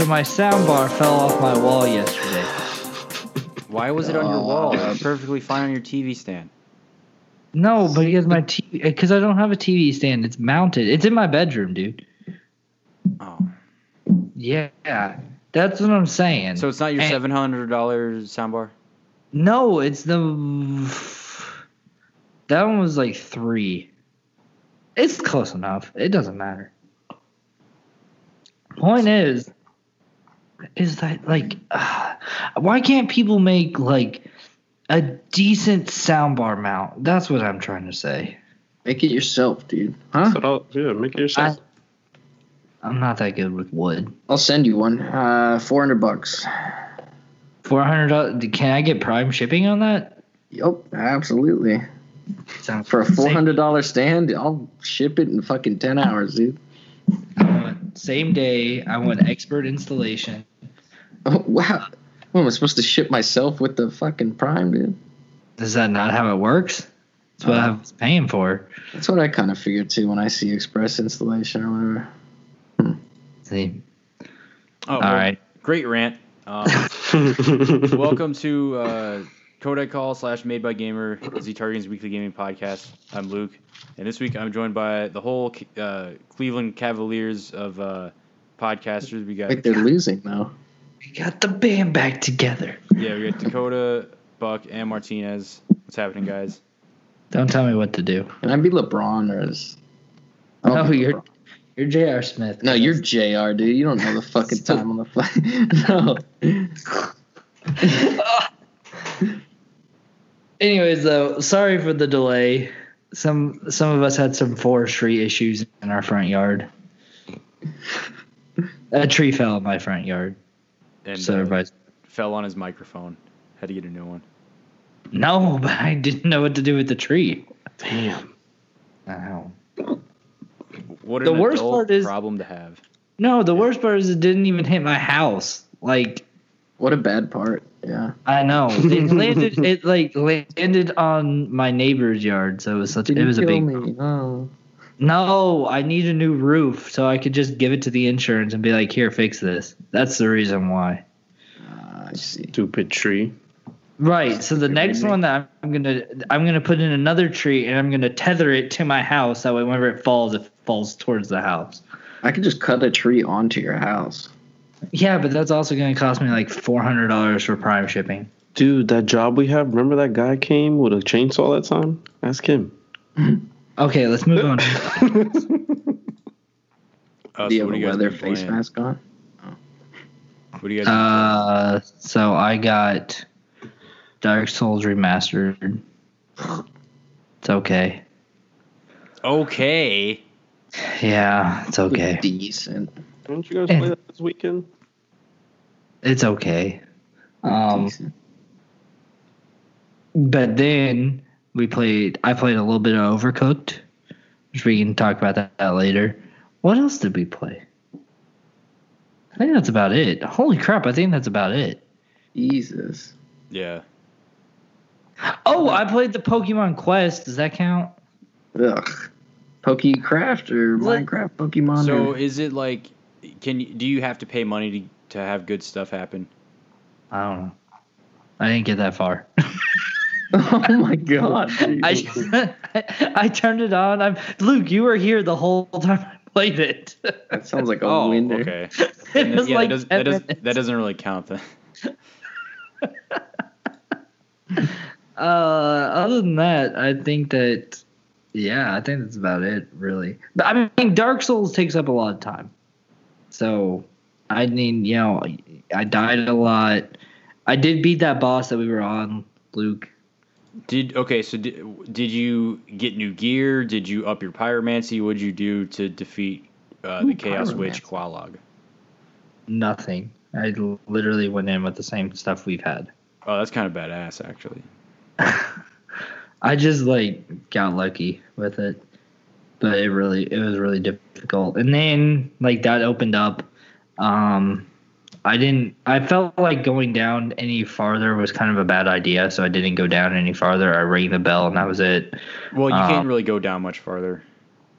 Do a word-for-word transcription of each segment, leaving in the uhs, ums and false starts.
So my soundbar fell off my wall yesterday. Why was it on your wall? It was perfectly fine on your T V stand. No, but because my T V, because I don't have a T V stand. It's mounted. It's in my bedroom, dude. Oh. Yeah, that's what I'm saying. So it's not your seven hundred dollar soundbar? No, it's the that one was like three. It's close enough. It doesn't matter. Point is, is that like, uh, why can't people make like a decent soundbar mount? That's what I'm trying to say. Make it yourself, dude. Huh? So, yeah, make it yourself. I, I'm not that good with wood. I'll send you one. Uh, four hundred bucks. Four hundred dollars. Can I get Prime shipping on that? Yep, absolutely. Sounds for a four hundred dollar stand, I'll ship it in fucking ten hours, dude. I want same day. I want expert installation. Oh wow! Well, am I supposed to ship myself with the fucking Prime, dude? Is that not how it works? That's what uh, I was paying for. That's what I kind of figured too when I see express installation or whatever. See. Oh, all well, right. Great rant. Um, welcome to uh, Kodai Call slash Made by Gamer, Z Target's weekly gaming podcast. I'm Luke, and this week I'm joined by the whole uh, Cleveland Cavaliers of uh, podcasters. We got like they're losing now. We got the band back together. Yeah, we got Dakota, Buck, and Martinez. What's happening, guys? Don't tell me what to do. Can I be LeBron or is? Oh, no, you're. You're J R. Smith. No, you're J R, dude. You don't know the fucking so, time on the flight. No. Anyways, though, sorry for the delay. Some some of us had some forestry issues in our front yard. A tree fell in my front yard. And so uh, everybody fell on his microphone. Had to get a new one. No, but I didn't know what to do with the tree. Damn. Wow. What the worst part is problem to have. No, the yeah. worst part is it didn't even hit my house. Like, what a bad part. Yeah, I know. It landed. It like landed on my neighbor's yard, so it was such. Did it was a big. Oh. No, I need a new roof, so I could just give it to the insurance and be like, "Here, fix this." That's the reason why. Uh, I see. Stupid tree. Right. So the next one that I'm gonna I'm gonna put in another tree and I'm gonna tether it to my house. That way, whenever it falls, it falls towards the house. I could just cut a tree onto your house. Yeah, but that's also gonna cost me like four hundred dollars for Prime shipping. Dude, that job we have. Remember that guy came with a chainsaw that time? Ask him. Okay, let's move on. uh, do you so have a weather face playing? Mask on? Oh. What do you guys? Uh, so I got Dark Souls Remastered. It's okay. Okay. Yeah, it's okay. It's decent. Don't you guys play that this weekend? It's okay. Um, decent. But then we played. I played a little bit of Overcooked, which we can talk about that, that later. What else did we play? I think that's about it. Holy crap! I think that's about it. Jesus. Yeah. Oh, I played the Pokemon Quest. Does that count? Ugh. Pokecraft or Minecraft Pokemon? So or? Is it like, can you, do you have to pay money to, to have good stuff happen? I don't know. I didn't get that far. Oh my god! I, I I turned it on. I'm Luke. You were here the whole time I played it. That sounds like a oh, winner. Okay. It was yeah, like that, does, that, does, that doesn't really count then. Uh, other than that, I think that, yeah, I think that's about it, really. But I mean, Dark Souls takes up a lot of time, so I mean, you know, I died a lot. I did beat that boss that we were on, Luke. Did okay? So did, did you get new gear? Did you up your pyromancy? What'd you do to defeat uh, the Ooh, Chaos pyromancy. Witch Qualog? Nothing. I literally went in with the same stuff we've had. Oh, that's kind of badass, actually. I just, like, got lucky with it. But it really, it was really difficult. And then, like, that opened up. Um, I didn't, I felt like going down any farther was kind of a bad idea, so I didn't go down any farther. I rang the bell, and that was it. Well, you um, can't really go down much farther.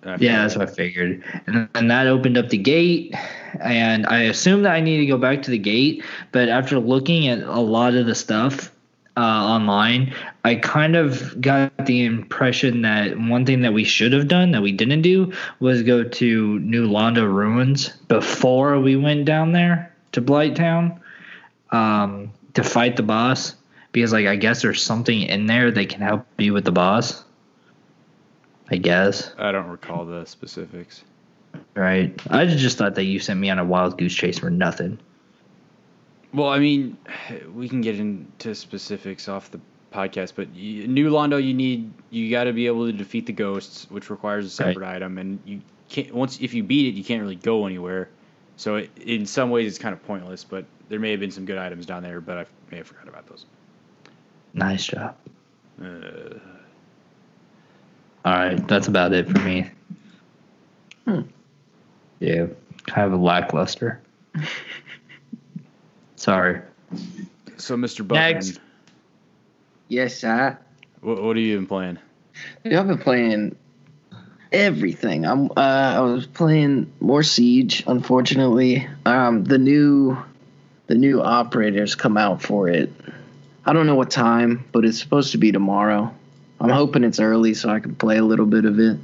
Okay. Yeah, that's what I figured. And, and that opened up the gate, and I assumed that I needed to go back to the gate, but after looking at a lot of the stuff uh, online, I kind of got the impression that one thing that we should have done that we didn't do was go to New Londo Ruins before we went down there to Blighttown um, to fight the boss, because, like, I guess there's something in there that can help you with the boss. I guess. I don't recall the specifics. Right. I just thought that you sent me on a wild goose chase for nothing. Well, I mean, we can get into specifics off the podcast, but you, New Londo, you need you got to be able to defeat the ghosts, which requires a separate right. item, and you can't once if you beat it, you can't really go anywhere. So it, in some ways, it's kind of pointless. But there may have been some good items down there, but I may have forgot about those. Nice job. Uh, All right, that's about it for me. Hmm. Yeah, kind of a lackluster. Sorry. So, Mister Buckman. Next. Yes, sir. What, what have you been playing? Dude, I've been playing everything. I'm. Uh, I was playing more Siege, unfortunately. Um, the new, the new operators come out for it. I don't know what time, but it's supposed to be tomorrow. I'm hoping it's early so I can play a little bit of it.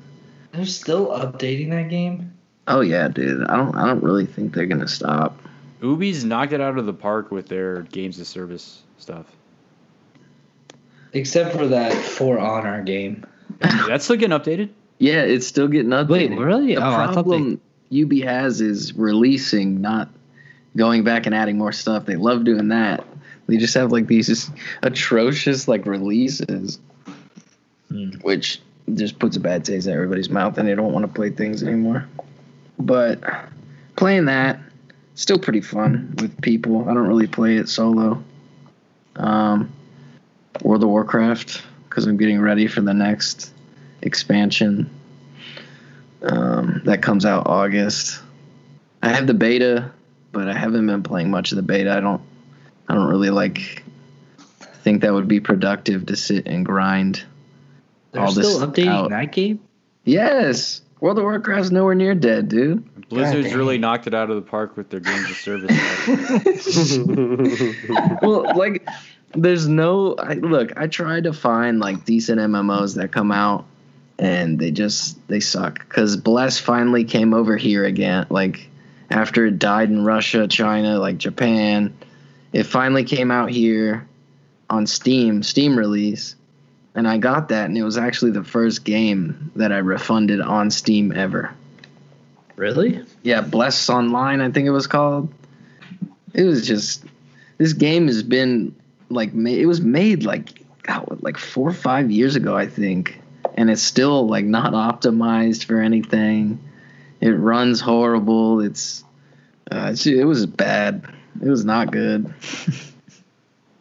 They're still updating that game? Oh yeah, dude. I don't I don't really think they're gonna stop. Ubi's knocked it out of the park with their games as service stuff. Except for that For Honor game. That's still getting updated? Yeah, it's still getting updated. Wait, really? The oh, problem I thought they... Ubi has is releasing, not going back and adding more stuff. They love doing that. They just have like these just atrocious like releases. Mm. Which just puts a bad taste in everybody's mouth, and they don't want to play things anymore. But playing that, still pretty fun with people. I don't really play it solo. Um, World of Warcraft, because I'm getting ready for the next expansion um, that comes out August. I have the beta, but I haven't been playing much of the beta. I don't. I don't really like. Think that would be productive to sit and grind. They're all still updating out. That game? Yes. World of Warcraft's nowhere near dead, dude. Blizzard's really knocked it out of the park with their games of service. Well, like, there's no... I, look, I try to find, like, decent M M Os that come out, and they just... They suck. Because Bless finally came over here again. Like, after it died in Russia, China, like, Japan. It finally came out here on Steam. Steam release. And I got that, and it was actually the first game that I refunded on Steam ever. Really? Yeah, Bless Online, I think it was called. It was just – this game has been like – it was made like God, like four or five years ago, I think. And it's still like not optimized for anything. It runs horrible. It's, uh, it's it was bad. It was not good.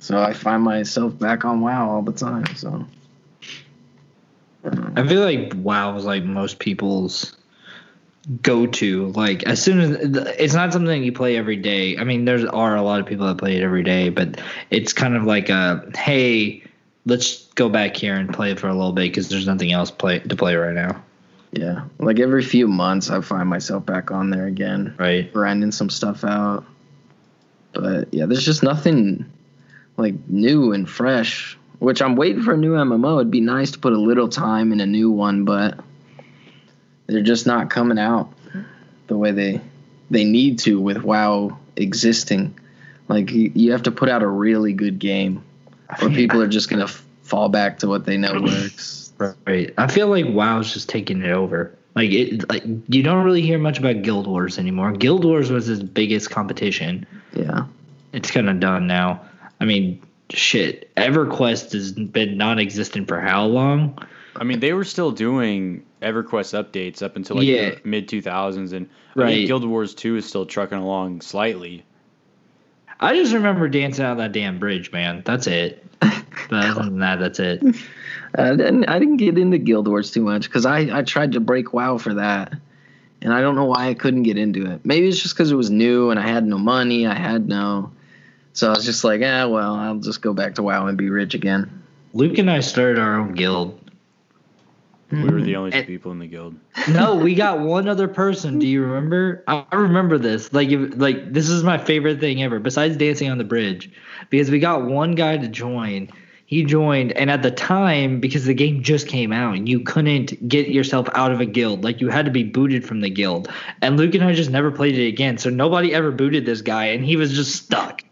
So I find myself back on WoW all the time, so. I feel like WoW is like most people's go-to. Like as soon as it's not something you play every day. I mean, there are a lot of people that play it every day, but it's kind of like a hey, let's go back here and play it for a little bit because there's nothing else play to play right now. Yeah, like every few months, I find myself back on there again, right? Grinding some stuff out, but yeah, there's just nothing like new and fresh. Which I'm waiting for a new M M O. It'd be nice to put a little time in a new one, but they're just not coming out the way they they need to with WoW existing. Like, you have to put out a really good game or people are just going to f- fall back to what they know works. Right. I feel like WoW's just taking it over. Like, it, like you don't really hear much about Guild Wars anymore. Guild Wars was its biggest competition. Yeah. It's kind of done now. I mean, shit, EverQuest has been non-existent for how long? I mean, they were still doing EverQuest updates up until like yeah. the mid two thousands, and right. I mean, Guild Wars Two is still trucking along slightly. I just remember dancing out of that damn bridge, man. That's it. But other than that, that's it. I didn't, I didn't get into Guild Wars too much because I, I tried to break WoW for that, and I don't know why I couldn't get into it. Maybe it's just because it was new and I had no money. I had no... So I was just like, ah, eh, well, I'll just go back to WoW and be rich again. Luke and I started our own guild. Mm-hmm. We were the only two and, people in the guild. No, we got one other person. Do you remember? I remember this. Like, if, like this is my favorite thing ever, besides dancing on the bridge, because we got one guy to join. He joined, and at the time, because the game just came out, and you couldn't get yourself out of a guild. Like, you had to be booted from the guild. And Luke and I just never played it again, so nobody ever booted this guy, and he was just stuck.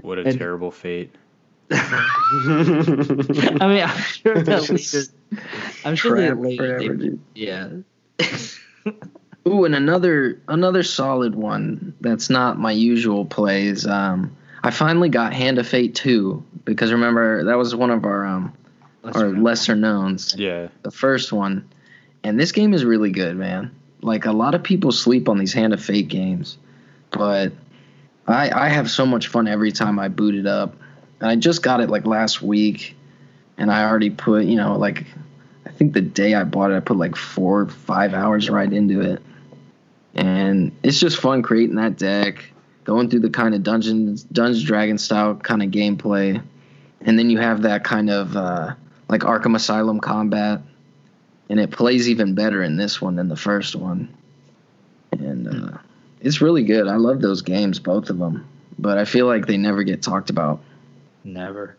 What a and, terrible fate. I mean, I'm sure that least, I'm sure they later. Yeah. Ooh, and another another solid one that's not my usual plays. Um, I finally got Hand of Fate two, because remember, that was one of our um lesser our known. lesser knowns. Yeah. The first one. And this game is really good, man. Like, a lot of people sleep on these Hand of Fate games, but I I have so much fun every time I boot it up. And I just got it like last week, and I already put, you know, like, I think the day I bought it, I put like four or five hours right into it. And it's just fun creating that deck, going through the kind of Dungeons, Dungeons Dragon style kind of gameplay. And then you have that kind of uh, like Arkham Asylum combat. And it plays even better in this one than the first one. And uh, it's really good. I love those games, both of them. But I feel like they never get talked about. Never.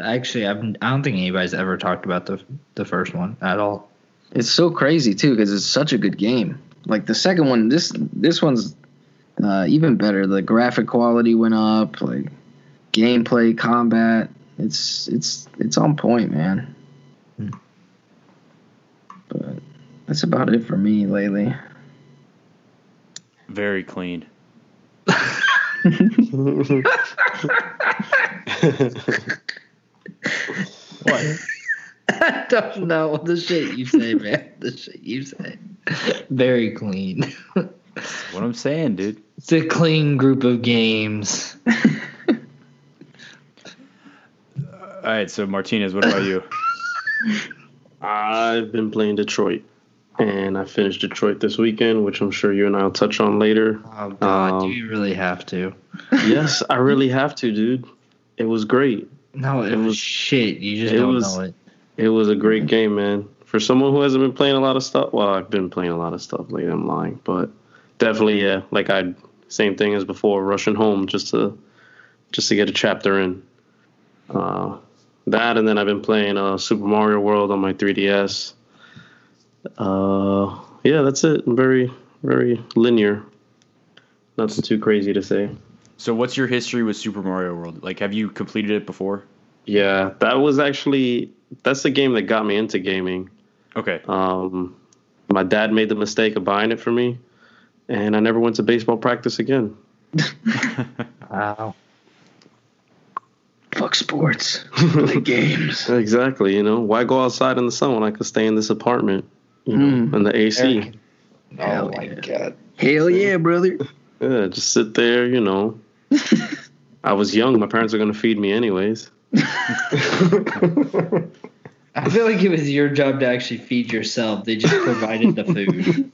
Actually, I've, I don't think anybody's ever talked about the the first one at all. It's so crazy, too, because it's such a good game. Like, the second one, this this one's... Uh, even better. The graphic quality went up, like gameplay, combat. It's it's it's on point, man. Mm. But that's about it for me lately. Very clean. What? I don't know what the shit you say, man. The shit you say. Very clean. That's what I'm saying, dude. It's a clean group of games. All right, so Martinez, what about you? I've been playing Detroit, and I finished Detroit this weekend, which I'm sure you and I will touch on later. Oh, God, um, do you really have to? Yes, I really have to, dude. It was great. No, it, it was, was shit. You just don't was, know it. It was a great game, man. For someone who hasn't been playing a lot of stuff, well, I've been playing a lot of stuff lately, I'm lying, but... Definitely, yeah. Like I, same thing as before. Rushing home just to, just to get a chapter in. Uh, that and then I've been playing uh, Super Mario World on my three D S. Uh, yeah, that's it. Very, very linear. Nothing too crazy to say. So, what's your history with Super Mario World? Like, have you completed it before? Yeah, that was actually that's the game that got me into gaming. Okay. Um, my dad made the mistake of buying it for me. And I never went to baseball practice again. Wow. Fuck sports. Play games. Exactly, you know. Why go outside in the sun when I could stay in this apartment, you mm. know, in the A C? Hell, oh, my yeah. God. Hell yeah, brother. Yeah, just sit there, you know. I was young. My parents were going to feed me anyways. I feel like it was your job to actually feed yourself. They just provided the food.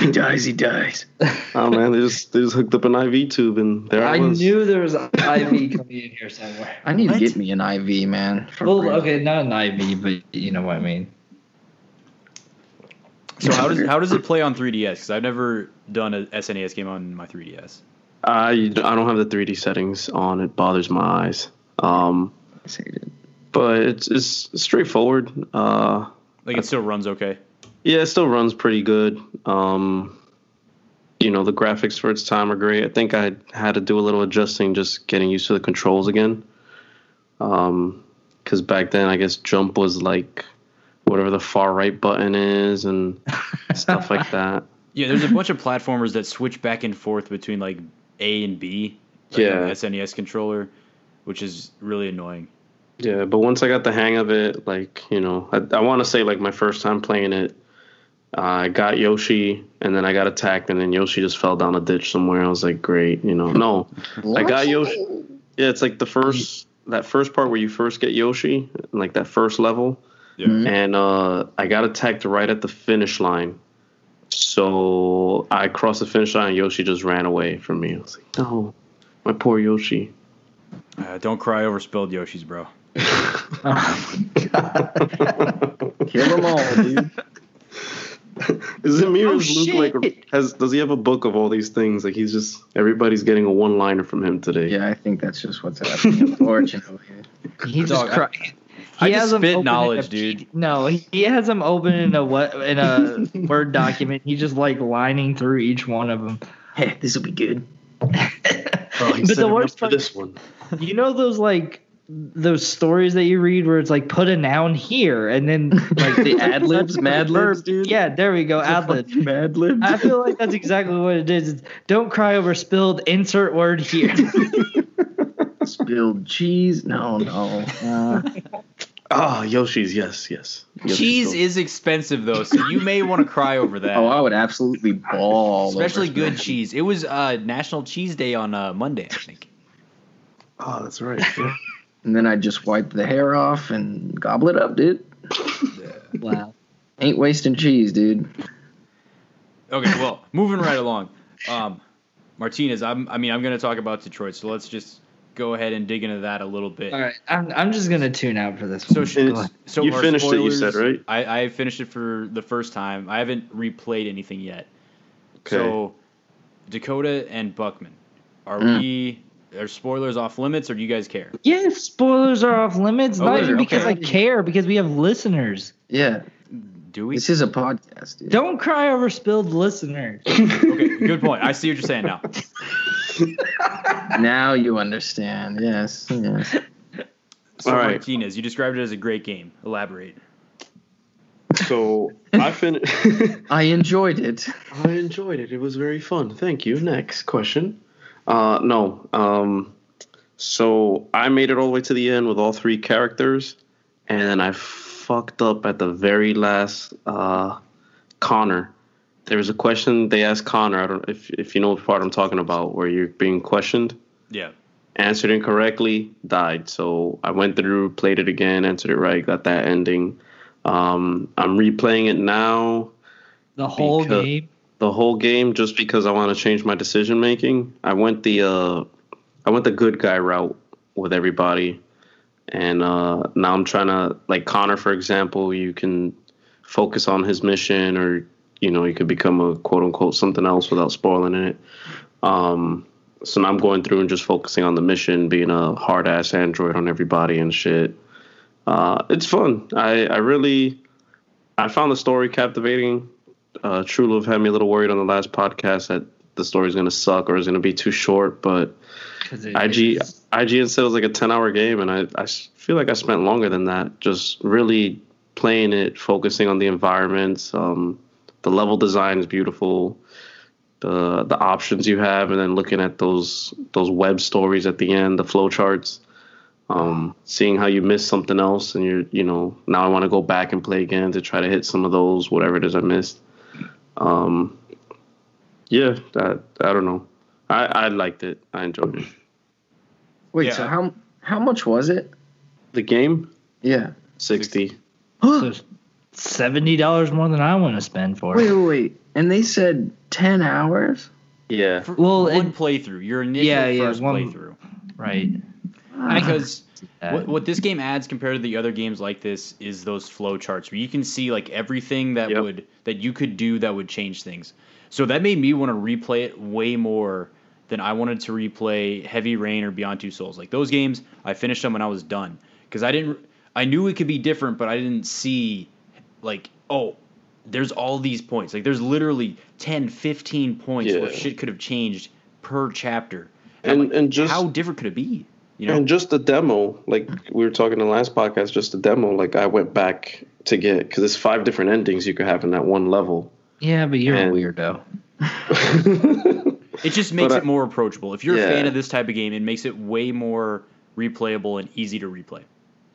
He dies, he dies. Oh, man, they just they just hooked up an I V tube, and there I, I was. I knew there was an I V coming in here somewhere. I need what? to get me an I V, man. Well, real. Okay, not an I V, but you know what I mean. So how does how does it play on three D S? Because I've never done an S N E S game on my three D S. I, I don't have the three D settings on. It bothers my eyes. Um, I see it. But it's, it's straightforward. Uh, like, it I, still runs okay? Yeah, it still runs pretty good. Um, you know, the graphics for its time are great. I think I had to do a little adjusting, just getting used to the controls again. Um, because back then, I guess jump was like whatever the far right button is and stuff like that. Yeah, there's a bunch of platformers that switch back and forth between like A and B. Like yeah. The S N E S controller, which is really annoying. Yeah, but once I got the hang of it, like, you know, I, I want to say like my first time playing it, Uh, I got Yoshi, and then I got attacked, and then Yoshi just fell down a ditch somewhere. I was like, great, you know. No, I got Yoshi. Yeah, it's like the first, that first part where you first get Yoshi, like that first level. Yeah. And uh, I got attacked right at the finish line. So I crossed the finish line, and Yoshi just ran away from me. I was like, no, my poor Yoshi. Uh, don't cry over spilled Yoshis, bro. Oh, my God. Kill them all, dude. Is it me or oh, is Luke, like, has, does he have a book of all these things? Like, he's just, everybody's getting a one-liner from him today. Yeah, I think that's just what's happening. Unfortunately. He's just crying. He I has just spit knowledge, a, dude. No, he, he has them open in a what in a Word document. He's just like lining through each one of them. Hey, this will be good. Oh, but the worst part, for this one. You know those like those stories that you read where it's like put a noun here and then like the ad libs, mad libs, dude. Yeah, there we go, ad libs, mad libs. I feel like that's exactly what it is. It's, don't cry over spilled. Insert word here. Spilled cheese? No, no. Uh, oh, Yoshi's, yes, yes. Yoshi's cheese still. Is expensive, though, so you may want to cry over that. Oh, I would absolutely bawl. Especially good that. Cheese. It was uh, National Cheese Day on uh, Monday, I think. Oh, that's right. Yeah. And then I just wipe the hair off and gobble it up, dude. Yeah. Wow. Ain't wasting cheese, dude. Okay, well, moving right along. Um, Martinez, I'm, I mean, I'm going to talk about Detroit, so let's just... go ahead and dig into that a little bit. All right, I'm, I'm just gonna tune out for this. So, one. so you finished spoilers, it, you said, right? I, I finished it for the first time. I haven't replayed anything yet. Okay. So, Dakota and Buckman, are mm. we? Are spoilers off limits, or do you guys care? Yeah, spoilers are off limits. Oh, not even because okay. I care, because we have listeners. Yeah. Do we? This is a podcast. Dude. Don't cry over spilled listeners. Okay, good point. I see what you're saying now. Now you understand. Yes. yes. So, all right. Martinez, you described it as a great game. Elaborate. So I fin. I enjoyed it. I enjoyed it. It was very fun. Thank you. Next question. Uh, no. Um, so I made it all the way to the end with all three characters, and I fucked up at the very last. Uh, Connor. There was a question they asked Connor. I don't if if you know what part I'm talking about, where you're being questioned. Yeah. Answered incorrectly, died. So I went through, played it again, answered it right, got that ending. Um, I'm replaying it now. The whole game. The whole game, just because I want to change my decision making. I went the uh, I went the good guy route with everybody, and uh, now I'm trying to, like Connor, for example. You can focus on his mission, or. You know, you could become a quote-unquote something else without spoiling it. Um, so now I'm going through and just focusing on the mission, being a hard-ass android on everybody and shit. Uh, it's fun. I, I really – I found the story captivating. Uh, True Love had me a little worried on the last podcast that the story's going to suck or it's going to be too short. But I G, I G N said it was like a ten-hour game, and I, I feel like I spent longer than that just really playing it, focusing on the environments, um, the level design is beautiful. The the options you have, and then looking at those those web stories at the end, the flowcharts, um, seeing how you missed something else, and you're you know now I want to go back and play again to try to hit some of those whatever it is I missed. Um, yeah, that, I don't know. I, I liked it. I enjoyed it. Wait, yeah. So how how much was it? The game? Yeah, sixty. seventy dollars more than I want to spend for wait, it. Wait, wait, and they said ten hours? Yeah. For well, one and, playthrough. Your initial yeah, first yeah, one, playthrough. Right. Uh, because what, what this game adds compared to the other games like this is those flow charts where you can see like everything that yep. would that you could do that would change things. So that made me want to replay it way more than I wanted to replay Heavy Rain or Beyond Two Souls. Like those games, I finished them when I was done because I didn't. I knew it could be different, but I didn't see. Like, oh, there's all these points. Like, there's literally ten, fifteen points yeah. where shit could have changed per chapter. And, and, like, and just, how different could it be? You know? And just the demo, like we were talking in the last podcast, just the demo, like I went back to get, because it's five different endings you could have in that one level. Yeah, but you're and, a weirdo. It just makes I, it more approachable. If you're yeah. a fan of this type of game, it makes it way more replayable and easy to replay.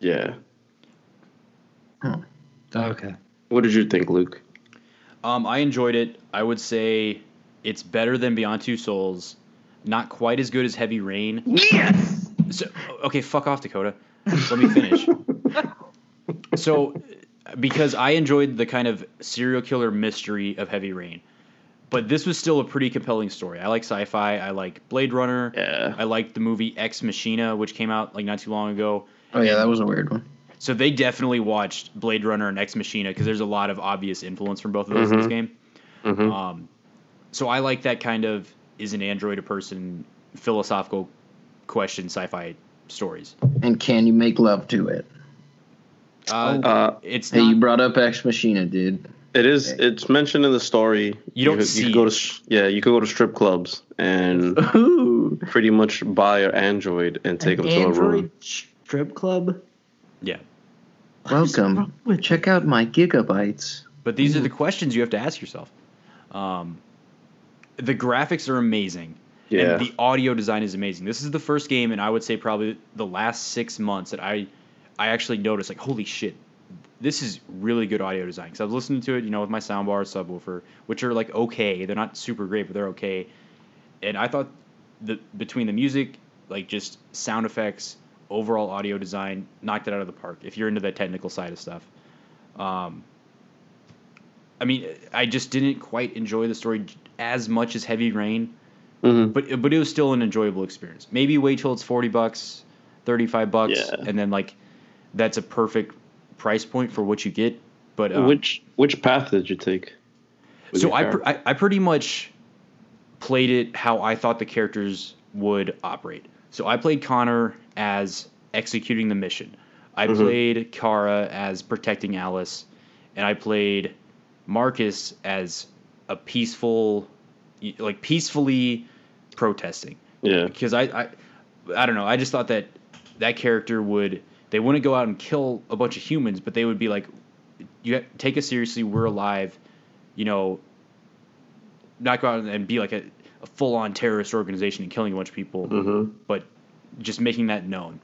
Yeah. Huh. Okay. What did you think, Luke? Um, I enjoyed it. I would say it's better than Beyond Two Souls. Not quite as good as Heavy Rain. Yes! So, okay, fuck off, Dakota. Let me finish. So, because I enjoyed the kind of serial killer mystery of Heavy Rain. But this was still a pretty compelling story. I like sci-fi. I like Blade Runner. Yeah. I liked the movie Ex Machina, which came out like not too long ago. Oh, yeah, that was a weird one. So they definitely watched Blade Runner and Ex Machina because there's a lot of obvious influence from both of those mm-hmm. in this game. Mm-hmm. Um, so I like that kind of is an android a person philosophical question sci-fi stories. And can you make love to it? Uh, uh, it's hey, not, you brought up Ex Machina, dude. It is. Okay. It's mentioned in the story. You don't you, see. You go to, yeah, you could go to strip clubs and Ooh. pretty much buy an android and take an them to a room. Strip club. Yeah. Welcome. Check out my gigabytes. But these Ooh. are the questions you have to ask yourself. Um, the graphics are amazing. Yeah. And the audio design is amazing. This is the first game, and I would say probably the last six months that I, I actually noticed, like, holy shit, this is really good audio design. Because I was listening to it, you know, with my soundbar, subwoofer, which are, like, okay. They're not super great, but they're okay. And I thought the between the music, like, just sound effects, overall audio design, knocked it out of the park, if you're into the technical side of stuff. Um, I mean, I just didn't quite enjoy the story as much as Heavy Rain, mm-hmm. but but it was still an enjoyable experience. Maybe wait till it's forty bucks, thirty-five bucks, yeah. and then, like, that's a perfect price point for what you get. But um, which which path did you take? So I, pr- I I pretty much played it how I thought the characters would operate. So I played Connor as executing the mission. I mm-hmm. played Kara as protecting Alice, and I played Marcus as a peaceful, like peacefully protesting. Yeah. Because I I I don't know. I just thought that that character would. They wouldn't go out and kill a bunch of humans, but they would be like, "You have, take us seriously. We're alive." You know, not go out and be like a, a full-on terrorist organization and killing a bunch of people, mm-hmm. but just making that known.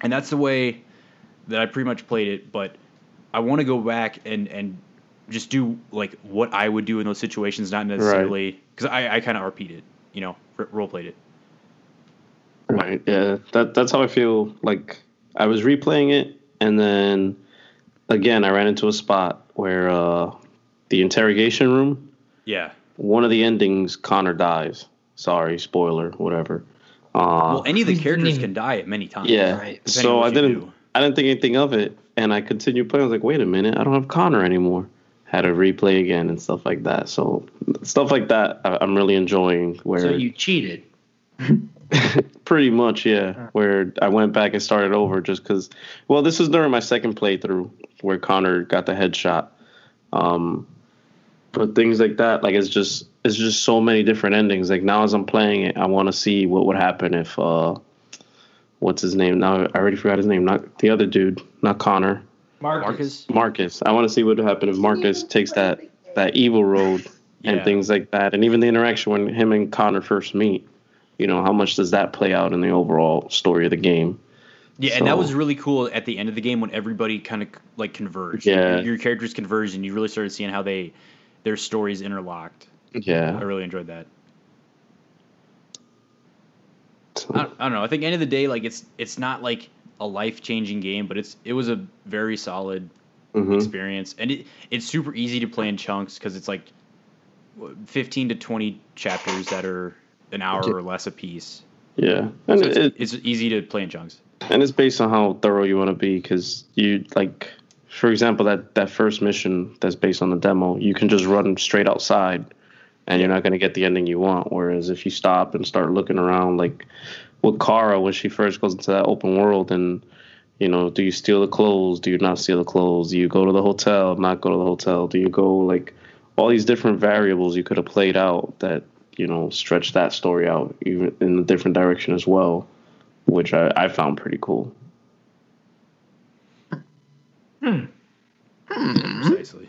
And that's the way that I pretty much played it. But I want to go back and and just do like what I would do in those situations, not necessarily because right. I, I kind of R P'd it, you know, r- role played it. Right. Yeah. That that's how I feel like. I was replaying it, and then, again, I ran into a spot where uh, the interrogation room, yeah, one of the endings, Connor dies. Sorry, spoiler, whatever. Uh, well, any of the characters can die at many times. Yeah, right? so I didn't do. I didn't think anything of it, and I continued playing. I was like, wait a minute, I don't have Connor anymore. Had to replay again and stuff like that. So stuff like that I, I'm really enjoying. Where So you cheated. Pretty much, yeah, where I went back and started over just because, well, this is during my second playthrough where Connor got the headshot. Um, but things like that, like, it's just it's just so many different endings. Like, now as I'm playing it, I want to see what would happen if, uh, what's his name? Now I already forgot his name. Not the other dude, not Connor. Marcus. Marcus. I want to see what would happen if Marcus takes that, that evil road yeah. and things like that. And even the interaction when him and Connor first meet. You know, how much does that play out in the overall story of the game? Yeah, so. And that was really cool at the end of the game when everybody kind of, like, converged. Yeah. Your, your characters converged, and you really started seeing how they their stories interlocked. Yeah. I really enjoyed that. So. I, I don't know. I think end of the day, like, it's it's not, like, a life-changing game, but it's it was a very solid mm-hmm. experience. And it it's super easy to play in chunks because it's, like, fifteen to twenty chapters that are an hour or less a piece. Yeah. And so it's, it, it's easy to play in chunks. And it's based on how thorough you want to be because you, like, for example, that, that first mission that's based on the demo, you can just run straight outside and you're not going to get the ending you want. Whereas if you stop and start looking around, like with Kara, when she first goes into that open world and, you know, do you steal the clothes? Do you not steal the clothes? Do you go to the hotel? Not go to the hotel? Do you go, like, all these different variables you could have played out that, you know, stretch that story out even in a different direction as well, which I, I found pretty cool. Hmm. Precisely.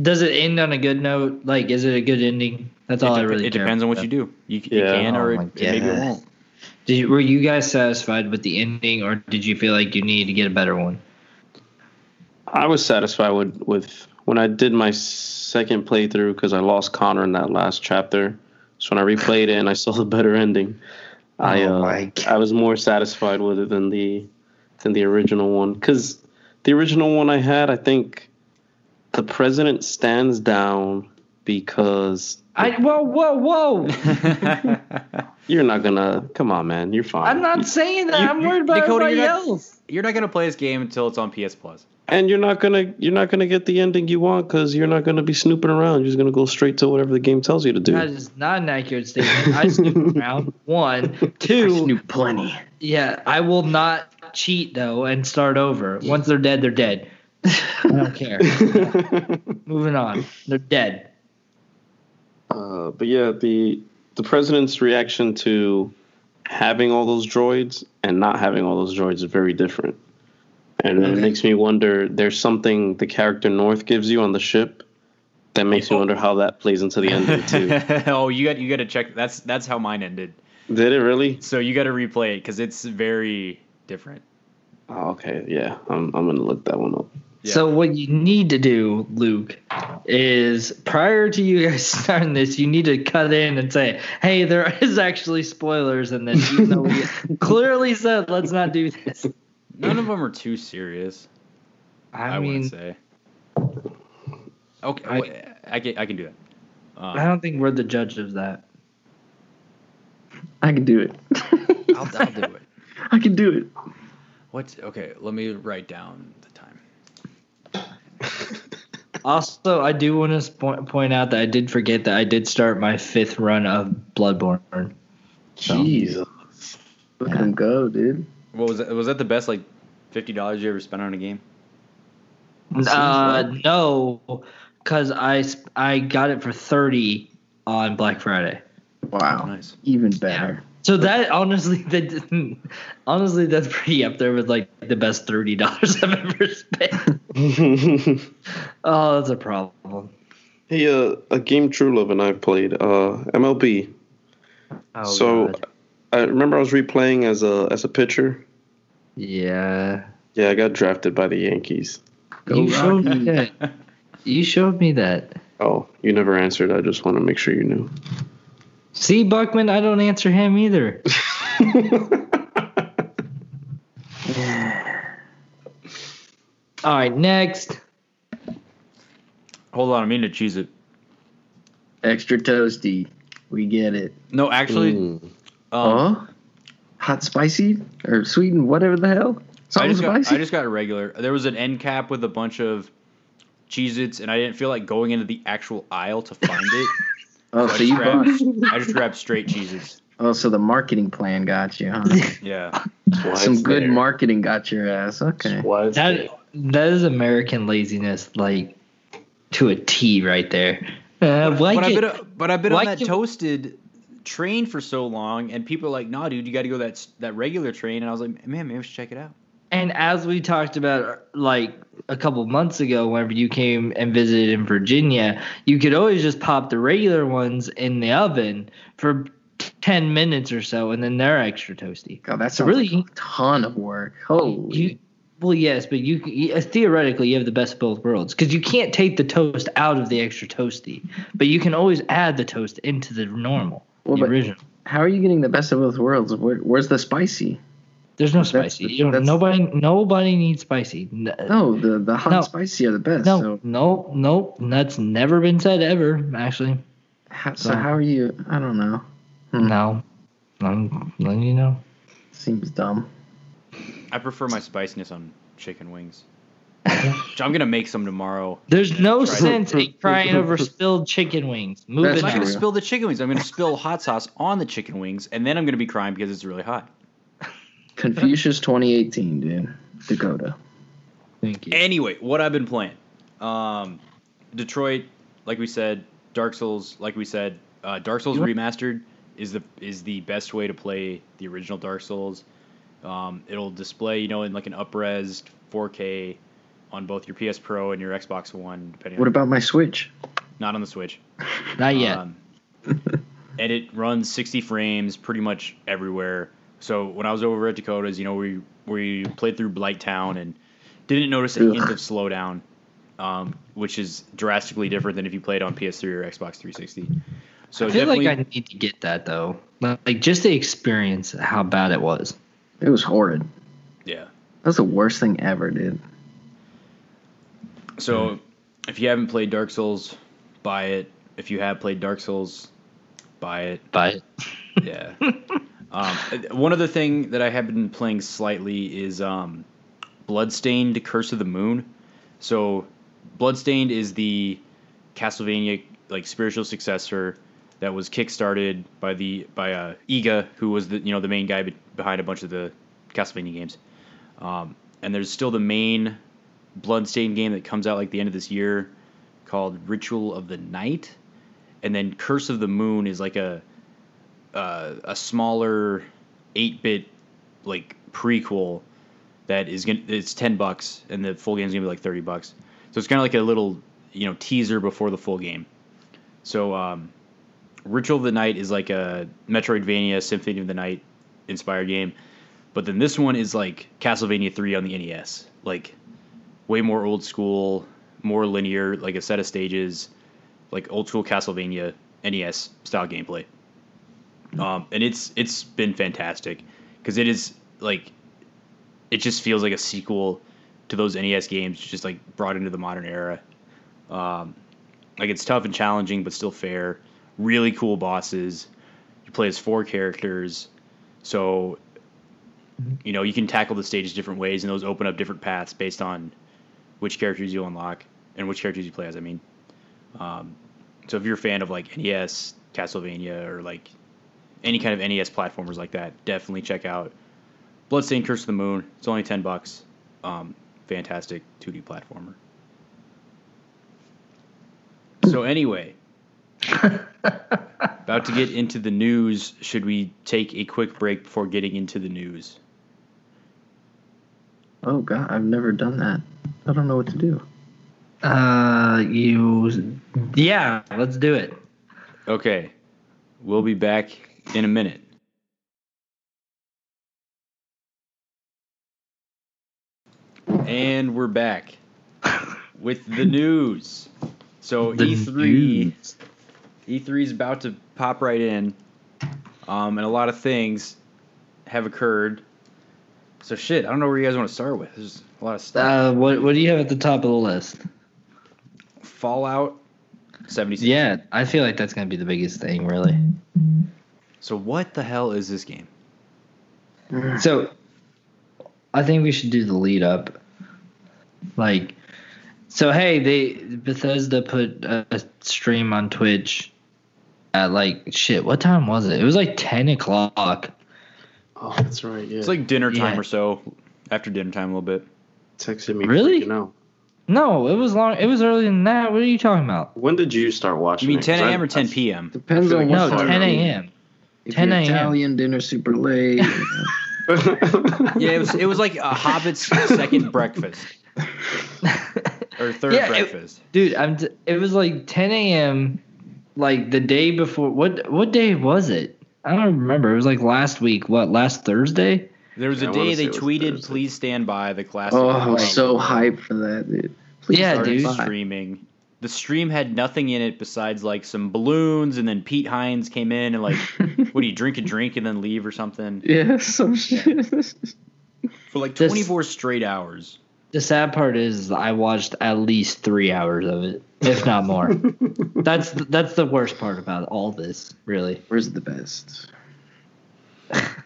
Does it end on a good note? Like, is it a good ending? That's all it, I really. It care depends about. On what you do. You, yeah. you can, oh or it, it maybe it won't. Did you, were you guys satisfied with the ending, or did you feel like you needed to get a better one? I was satisfied with. with When I did my second playthrough, because I lost Connor in that last chapter, so when I replayed it and I saw the better ending, oh I uh, I was more satisfied with it than the than the original one. Because the original one I had, I think the president stands down because I whoa whoa whoa. You're not gonna. Come on, man. You're fine. I'm not saying that. You, I'm worried about Dakota, everybody you're not, else. You're not gonna play this game until it's on P S Plus. And you're not gonna. You're not gonna get the ending you want because you're not gonna be snooping around. You're just gonna go straight to whatever the game tells you to do. That is not an accurate statement. I snoop around. One, two. I snoop plenty. Yeah, I will not cheat though and start over. Once they're dead, they're dead. I don't care. Yeah. Moving on. They're dead. Uh, but yeah, the. The president's reaction to having all those droids and not having all those droids is very different. And okay. It makes me wonder, there's something the character North gives you on the ship that makes oh. me wonder how that plays into the ending too. oh, you got you got to check. That's that's how mine ended. Did it really? So you got to replay it because it's very different. Oh, okay, yeah. I'm I'm going to look that one up. Yeah. So what you need to do, Luke, is prior to you guys starting this, you need to cut in and say, hey, there is actually spoilers in this. Even though we clearly said let's not do this. None of them are too serious. I, I mean, wouldn't say. Okay, I, I, can, I can do it. Um, I don't think we're the judge of that. I can do it. I'll, I'll do it. I can do it. What's, okay, let me write down the time. Also, I do want to point point out that I did forget that I did start my fifth run of Bloodborne. So. Jesus, look at him go, dude! What was that? Was that the best like fifty dollars you ever spent on a game? Uh, like? No, because I I got it for thirty on Black Friday. Wow, nice, even better. Yeah. So that honestly, that honestly, that's pretty up there with like the best thirty dollars I've ever spent. Oh, that's a problem. Hey, uh, a game True Love and I've played uh, M L B. Oh, so God. I remember I was replaying as a as a pitcher. Yeah. Yeah, I got drafted by the Yankees. Go you showed me that. You showed me that. Oh, you never answered. I just want to make sure you knew. See, Buckman, I don't answer him either. All right, next. Hold on, I mean to cheese it. Extra toasty. We get it. No, actually. Mm. Um, huh? Hot spicy or sweetened, whatever the hell. I just, got, I just got regular. There was an end cap with a bunch of Cheez-Its, and I didn't feel like going into the actual aisle to find it. Oh, so, so you grabbed, I just grabbed straight cheeses. Oh, so the marketing plan got you, huh? Yeah. Some good there. marketing got your ass. Okay. That, there. that is American laziness, like, to a T right there. Uh, but, like but, I've been a, but I've been like on that it. toasted train for so long, and people are like, nah, dude, you got to go that that regular train. And I was like, man, maybe we should check it out. And as we talked about, like, a couple months ago, whenever you came and visited in Virginia, you could always just pop the regular ones in the oven for ten minutes or so, and then they're extra toasty. God, that's so really like a ton of work. Holy. You, well, yes, but you, you theoretically, you have the best of both worlds because you can't take the toast out of the extra toasty, but you can always add the toast into the normal, well, the original. How are you getting the best of both worlds? Where, where's the spicy? There's no spicy. You don't, nobody, nobody needs spicy. No, the, the hot no, spicy are the best. No, so. no, no. That's never been said ever, actually. How, so, so how are you? I don't know. Hmm. No, I'm letting you know. Seems dumb. I prefer my spiciness on chicken wings. I'm gonna make some tomorrow. There's no sense in crying over spilled chicken wings. Move That's it. I'm not gonna real. spill the chicken wings. I'm gonna spill hot sauce on the chicken wings, and then I'm gonna be crying because it's really hot. Confucius twenty eighteen, dude. Dakota. Thank you. Anyway, what I've been playing. Um, Detroit, like we said. Dark Souls, like we said. Uh, Dark Souls Remastered is the is the best way to play the original Dark Souls. Um, it'll display, you know, in like an up-res four K on both your P S Pro and your Xbox One. Depending. What on about my Switch? Not on the Switch. Not yet. Um, and it runs sixty frames pretty much everywhere. So when I was over at Dakota's, you know, we we played through Blighttown and didn't notice a Ugh. hint of slowdown, um, which is drastically different than if you played on P S three or Xbox three sixty. So I feel definitely, like I need to get that, though. Like, just to experience how bad it was. It was horrid. Yeah. That's the worst thing ever, dude. So if you haven't played Dark Souls, buy it. If you have played Dark Souls, buy it. Buy it. Yeah. Um, one other thing that I have been playing slightly is um, Bloodstained: Curse of the Moon. So Bloodstained is the Castlevania like spiritual successor that was kickstarted by the by uh, Iga, who was the you know the main guy be- behind a bunch of the Castlevania games. Um, and there's still the main Bloodstained game that comes out like the end of this year called Ritual of the Night, and then Curse of the Moon is like a uh, a smaller eight-bit like prequel that is gonna it's ten bucks and the full game's gonna be like thirty bucks. So it's kind of like a little you know teaser before the full game. So um, Ritual of the Night is like a Metroidvania Symphony of the Night inspired game, but then this one is like Castlevania three on the N E S, like way more old school, more linear, like a set of stages, like old school Castlevania N E S style gameplay. Um, and it's it's been fantastic because it is like it just feels like a sequel to those N E S games, just like brought into the modern era. Um, like it's tough and challenging, but still fair. Really cool bosses. You play as four characters, so you know you can tackle the stages different ways, and those open up different paths based on which characters you unlock and which characters you play as. I mean, um, so if you're a fan of like N E S, Castlevania, or like any kind of N E S platformers like that, definitely check out Bloodstained: Curse of the Moon. It's only ten bucks. Um, fantastic two D platformer. So anyway, about to get into the news. Should we take a quick break before getting into the news? Oh God, I've never done that. I don't know what to do. Uh, you, yeah, let's do it. Okay, we'll be back in a minute. And we're back with the news. So the E three, news. E three is about to pop right in, um, and a lot of things have occurred. So shit, I don't know where you guys want to start with. There's a lot of stuff. Uh, what what do you have at the top of the list? Fallout seventy-six. Yeah, I feel like that's going to be the biggest thing, really. So what the hell is this game? So I think we should do the lead up. Like, so hey, they Bethesda put a, a stream on Twitch at like shit. What time was it? It was like ten o'clock. Oh, that's right, yeah. It's like dinner time yeah. or so. After dinner time a little bit. Texted me. Really? No. No, it was long. It was earlier than that. What are you talking about? When did you start watching You mean it? ten a.m. or ten p.m.? Depends on what time. No, ten a.m. ten a.m. Italian dinner super late. yeah, it was It was like a Hobbit's second breakfast. Or third yeah, breakfast. It, dude, I'm t- it was like ten a.m. like the day before. What What day was it? I don't remember. It was like last week. What, last Thursday? There was a I day they tweeted, Thursday. Please stand by, the classic. Oh, I was so hyped for that, dude. Please yeah, dude. Streaming. The stream had nothing in it besides, like, some balloons, and then Pete Hines came in and, like, what do you, drink a drink and then leave or something? Yeah, some shit. For, like, twenty-four this, straight hours. The sad part is I watched at least three hours of it, if not more. That's that's the worst part about all this, really. Where's the best?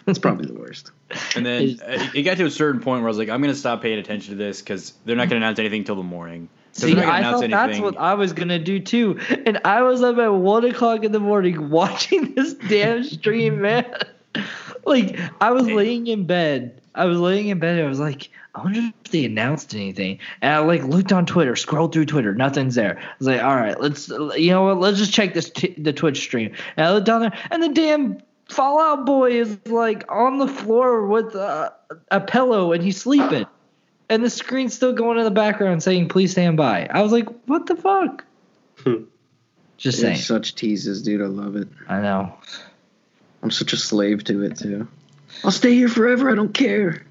That's probably the worst. And then it got to a certain point where I was like, I'm going to stop paying attention to this because they're not going to announce anything till the morning. See, I thought anything. That's what I was going to do too. And I was up at one o'clock in the morning watching this damn stream, man. Like, I was laying in bed. I was laying in bed and I was like, I wonder if they announced anything. And I like looked on Twitter, scrolled through Twitter, nothing's there. I was like, all right, let's, you know what, let's just check this t- the Twitch stream. And I looked down there, and the damn Fallout Boy is like on the floor with a, a pillow, and he's sleeping. And the screen's still going in the background saying, "Please stand by." I was like, what the fuck? Just They're saying. Such teases, dude. I love it. I know. I'm such a slave to it, too. I'll stay here forever. I don't care.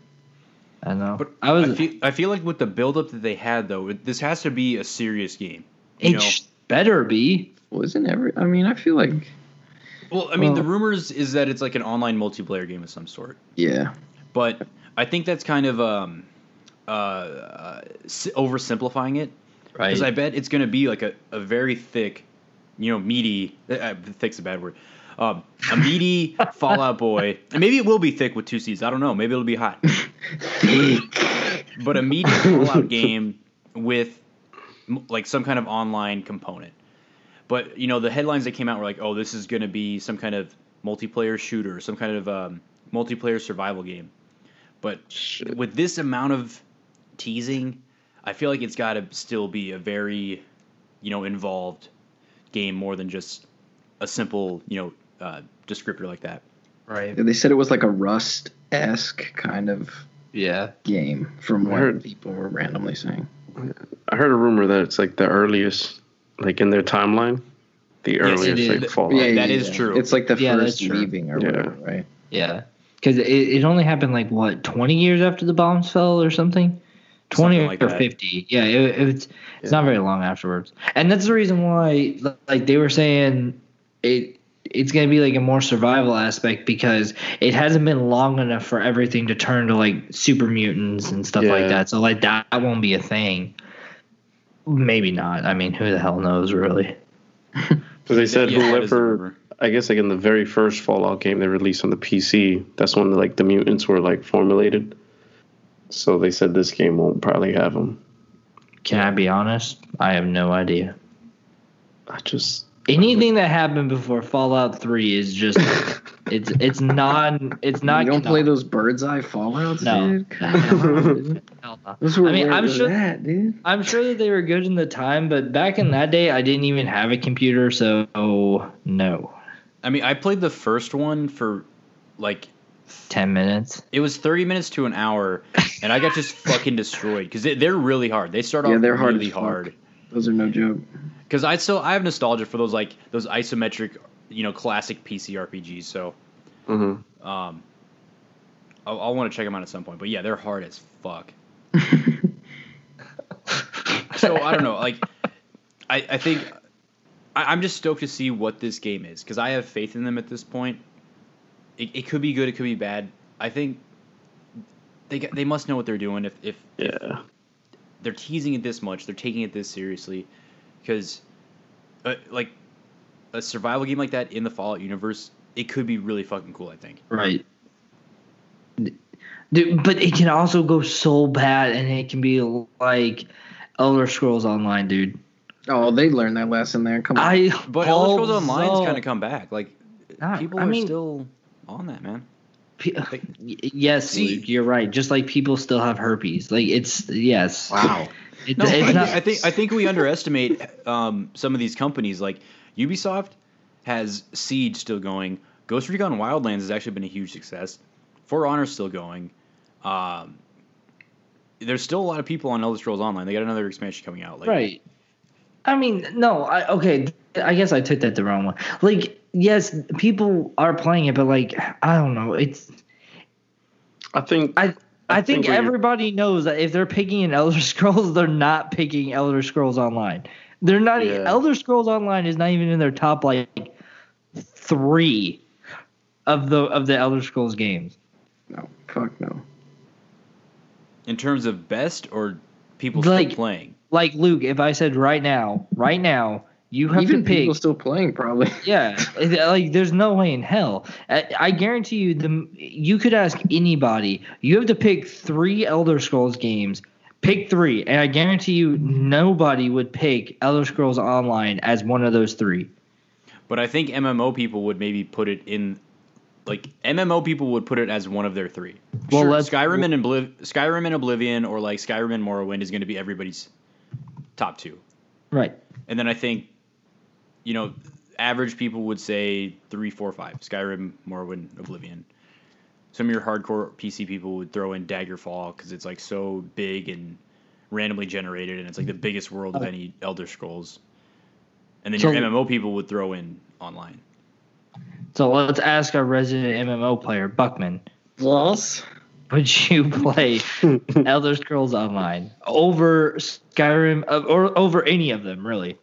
I know. But I was. I feel, I feel like with the buildup that they had, though, it, this has to be a serious game. You it know? Sh- better be. Wasn't every? I mean, I feel like. Well, I mean, well, the rumors is that it's like an online multiplayer game of some sort. Yeah. But I think that's kind of um, uh, uh, oversimplifying it. Right. Because I bet it's going to be like a, a very thick, you know, meaty. Uh, thick's a bad word. Um, a meaty Fallout Boy. And maybe it will be thick with two C's. I don't know. Maybe it'll be hot. But a meaty Fallout game with like some kind of online component. But, you know, the headlines that came out were like, oh, this is going to be some kind of multiplayer shooter, some kind of um, multiplayer survival game. But Shit. with this amount of teasing, I feel like it's got to still be a very, you know, involved game more than just a simple, you know, uh, descriptor like that. Right. They said it was like a Rust-esque kind of yeah game from what I heard, people were randomly saying. I heard a rumor that it's like the earliest... Like in their timeline, the earliest yes, like Fallout. Yeah, yeah, that is yeah. true. It's like the yeah, first leaving or yeah. whatever, right? Yeah, because it, it only happened like what twenty years after the bombs fell or something, twenty something like or that. fifty. Yeah, it, it's yeah. it's not very long afterwards, and that's the reason why like they were saying it it's gonna be like a more survival aspect because it hasn't been long enough for everything to turn to like super mutants and stuff yeah. like that. So like that won't be a thing. Maybe not. I mean, who the hell knows, really? Because they said yeah, whoever, I guess, like in the very first Fallout game they released on the P C, that's when like the mutants were like formulated. So they said this game won't probably have them. Can I be honest? I have no idea. I just anything that happened before Fallout three is just it's it's non it's not. You don't play those bird's eye Fallouts, no. dude. I mean, I'm sure that, dude. I'm sure that they were good in the time, but back in that day, I didn't even have a computer, so oh, no. I mean, I played the first one for like ten minutes. It was thirty minutes to an hour, and I got just fucking destroyed because they, they're really hard. They start off yeah, they're really hard. hard. Those are no joke. Because I still I have nostalgia for those like those isometric, you know, classic P C R P Gs. So, mm-hmm. um, I'll, I'll want to check them out at some point. But yeah, they're hard as fuck. So I don't know, like I, I think I, I'm just stoked to see what this game is because I have faith in them at this point. It, it could be good, it could be bad. I think they they must know what they're doing if if, yeah. if they're teasing it this much, they're taking it this seriously because uh, like a survival game like that in the Fallout universe, it could be really fucking cool. I think right. Dude, but it can also go so bad, and it can be like Elder Scrolls Online, dude. Oh, they learned that lesson there. Come on, I but Elder Scrolls Online's kind of come back. Like not, people I are mean, still on that, man. P- like, yes, see, Luke, you're right. Just like people still have herpes. Like it's yes. Wow. It, no, it's I, not, I think I think we underestimate um, some of these companies. Like Ubisoft has Siege still going. Ghost Recon Wildlands has actually been a huge success. For Honor's still going. Um, there's still a lot of people on Elder Scrolls Online. They got another expansion coming out. Like, right. I mean, no. I, okay, I guess I took that the wrong way. Like, yes, people are playing it, but like, I don't know. It's. I think. I I, I think, think everybody knows that if they're picking an Elder Scrolls, they're not picking Elder Scrolls Online. They're not. Yeah. Elder Scrolls Online is not even in their top like three of the of the Elder Scrolls games. No, fuck no. In terms of best or people like, still playing? Like, Luke, if I said right now, right now, you have Even to pick. People still playing, probably. Yeah, like, there's no way in hell. I, I guarantee you, the you could ask anybody, you have to pick three Elder Scrolls games, pick three, and I guarantee you nobody would pick Elder Scrolls Online as one of those three. But I think M M O people would maybe put it in... Like M M O people would put it as one of their three. Well, sure. Skyrim and Obliv- Skyrim and Oblivion, or like Skyrim and Morrowind, is going to be everybody's top two. Right. And then I think, you know, average people would say three, four, five: Skyrim, Morrowind, Oblivion. Some of your hardcore P C people would throw in Daggerfall because it's like so big and randomly generated, and it's like the biggest world oh. of any Elder Scrolls. And then so- your M M O people would throw in Online. So let's ask our resident M M O player, Buckman. Yes? Would you play Elder Scrolls Online over Skyrim or over any of them, really?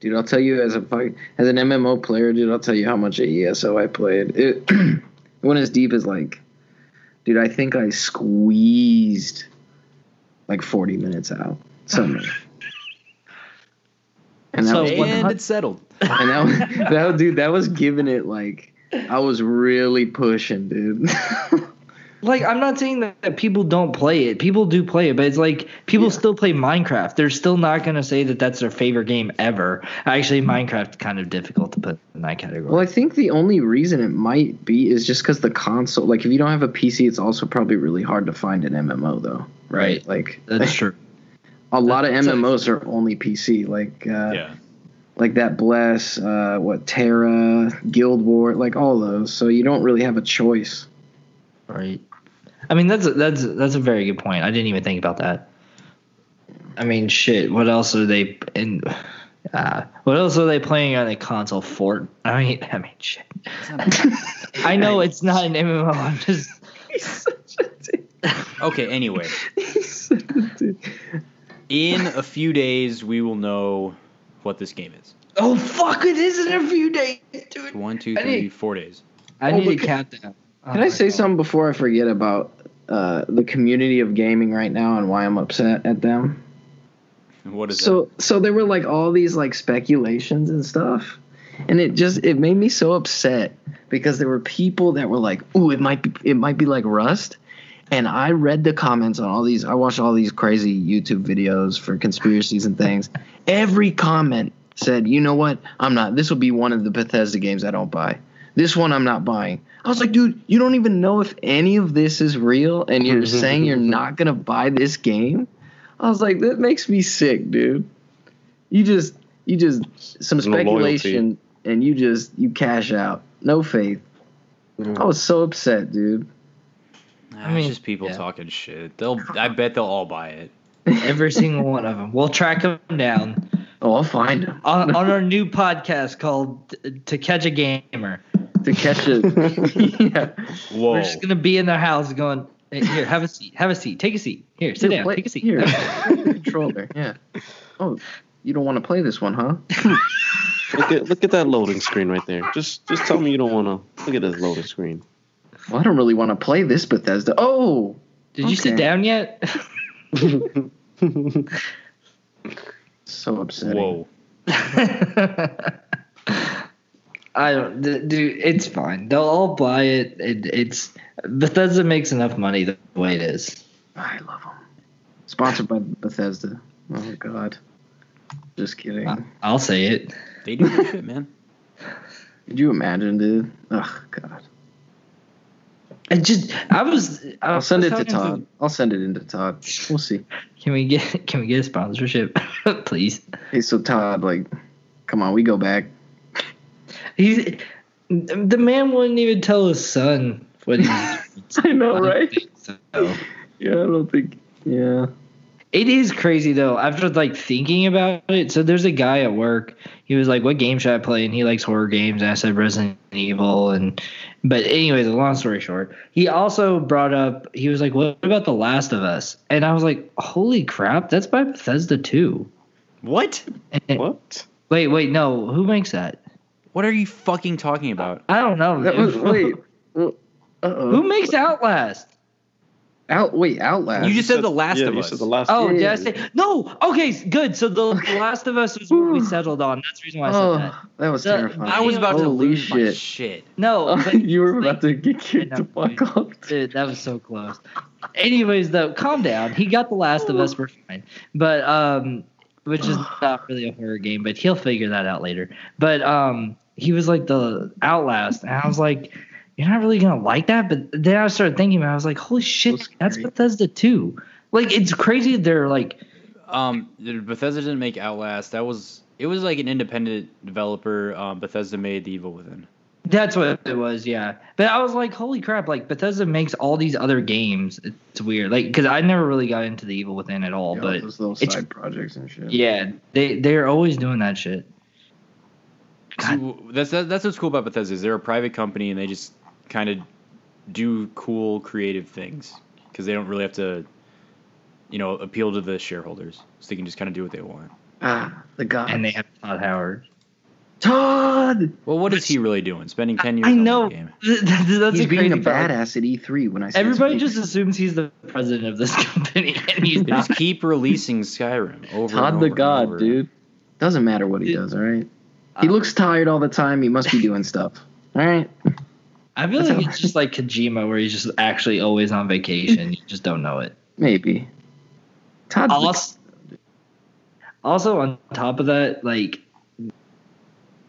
Dude, I'll tell you as a as an M M O player, dude, I'll tell you how much of E S O I played. It, it went as deep as like, dude, I think I squeezed like forty minutes out. Somewhere. And, that so, was, and it settled. And that, that, dude, that was giving it like I was really pushing, dude. Like, I'm not saying that, that people don't play it. People do play it, but it's like people yeah. still play Minecraft. They're still not going to say that that's their favorite game ever. Actually, Minecraft's kind of difficult to put in that category. Well, I think the only reason it might be is just because the console. Like, if you don't have a P C, it's also probably really hard to find an M M O, though, right? right. Like, that's true. A lot that's of M M Os true. are only P C. Like, uh, yeah. Like that Bless, uh, what, Terra, Guild War, like all those. So you don't really have a choice. Right. I mean, that's a, that's a, that's a very good point. I didn't even think about that. I mean, shit, what else are they in, uh, what else are they playing on a console? Fort? I mean, I mean, shit. I know it's not an M M O. I'm just. He's such a dude. Okay, anyway. He's such a dude. In a few days, we will know what this game is. Oh, fuck, it is in a few days, dude. One, two, three, need, four days. I need oh, a countdown. Oh Can I say God. something before I forget about uh, the community of gaming right now and why I'm upset at them? What is so, that? So there were like all these like speculations and stuff, and it just it made me so upset because there were people that were like, "Ooh, it might be it might be like Rust," and I read the comments on all these. I watched all these crazy YouTube videos for conspiracies and things. Every comment said, "You know what? I'm not. This will be one of the Bethesda games I don't buy. This one I'm not buying." I was like, dude, you don't even know if any of this is real, and you're saying you're not going to buy this game? I was like, that makes me sick, dude. You just – you just – some speculation, and you just – you cash out. No faith. Mm. I was so upset, dude. Nah, I mean, it's just people yeah. talking shit. They'll. I bet they'll all buy it. Every single one of them. We'll track them down. Oh, I'll find them. on, on our new podcast called To Catch a Gamer. To catch it. yeah. Whoa. We're just gonna be in their house going, hey, here, have a seat, have a seat, take a seat. Here, sit here, down, play, take a seat. Here. Controller, yeah. Oh, you don't want to play this one, huh? look at look at that loading screen right there. Just just tell me you don't wanna look at this loading screen. Well, I don't really want to play this Bethesda. Oh, did okay. you sit down yet? So upsetting. Whoa. I don't, dude. It's fine. They'll all buy it. it. It's Bethesda makes enough money the way it is. I love them. Sponsored by Bethesda. Oh my god. Just kidding. I, I'll say it. They do good shit, man. Could you imagine, dude? Oh god. I just. I was. I I'll was send it to Todd. To... I'll send it into Todd. We'll see. Can we get? Can we get a sponsorship, please? Hey, so Todd, like, come on, we go back. He's, the man wouldn't even tell his son what he I know, right? So. Yeah, I don't think – yeah. It is crazy, though, after, like, thinking about it. So there's a guy at work. He was like, what game should I play? And he likes horror games. And I said Resident Evil. And But anyways, long story short, he also brought up – he was like, what about The Last of Us? And I was like, holy crap, that's by Bethesda too. What? And, what? Wait, wait, no. Who makes that? What are you fucking talking about? I don't know. That was, wait. Uh-oh. Who makes Outlast? Out wait, Outlast. You just said, said The Last yeah, of you Us. Said the last oh, yeah, did yeah. I say no? Okay, good. So the, okay. the Last of Us was what we settled on. That's the reason why I said oh, that. That was the, terrifying. I was about Holy to lose shit. my shit. No, but, you were about like, to get kicked to fuck off. Dude, that was so close. Anyways, though, calm down. He got The Last of Us. We're fine. But um, which is not really a horror game, but he'll figure that out later. But um. He was like the Outlast, and I was like, "You're not really gonna like that." But then I started thinking, and I was like, "Holy shit, so that's Bethesda too!" Like, it's crazy. They're like, um, Bethesda didn't make Outlast. That was it was like an independent developer. Um, Bethesda made The Evil Within. That's what it was, yeah. But I was like, "Holy crap!" Like Bethesda makes all these other games. It's weird, like because I never really got into The Evil Within at all. Yeah, but those little side it's, projects and shit. Yeah, they they're always doing that shit. So that's that's what's cool about Bethesda is they're a private company and they just kind of do cool creative things because they don't really have to, you know, appeal to the shareholders. So they can just kind of do what they want. Ah, the god. And they have Todd Howard. Todd. Well, what is he really doing? Spending ten years. I on know. The game? That's he's a being a badass at E three when I. Say Everybody just assumes he's the president of this company, and he's they not. Just keep releasing Skyrim over. Todd and over the god, and over. Dude. Doesn't matter what he does, all right. He looks tired all the time. He must be doing stuff. all right. I feel like it's just like Kojima, where he's just actually always on vacation. You just don't know it. Maybe. Todd's also, like, also, on top of that, like,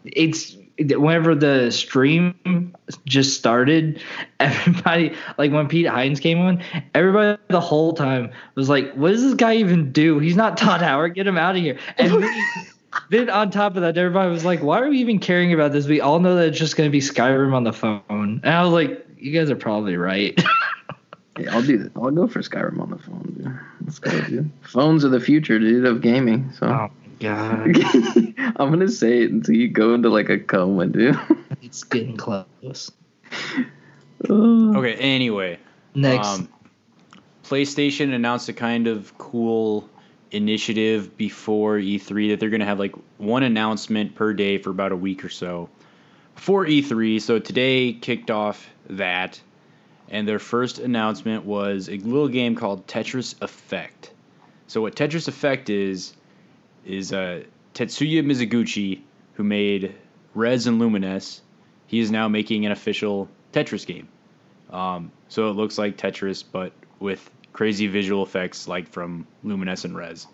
it's whenever the stream just started, everybody, like when Pete Hines came on, everybody the whole time was like, what does this guy even do? He's not Todd Howard. Get him out of here. And then, then on top of that, everybody was like, why are we even caring about this? We all know that it's just going to be Skyrim on the phone. And I was like, you guys are probably right. Yeah, I'll do that. I'll go for Skyrim on the phone, dude. Let's go, dude. Phones are the future, dude, of gaming. So. Oh, God. I'm going to say it until you go into, like, a coma, dude. It's getting close. Uh, okay, anyway. Next. Um, PlayStation announced a kind of cool initiative before E three that they're going to have like one announcement per day for about a week or so before E three. So today kicked off that, and their first announcement was a little game called Tetris Effect. So what Tetris Effect is is uh, Tetsuya Mizuguchi, who made Rez and Lumines. He is now making an official Tetris game. Um, so it looks like Tetris, but with crazy visual effects like from Lumines and Rez.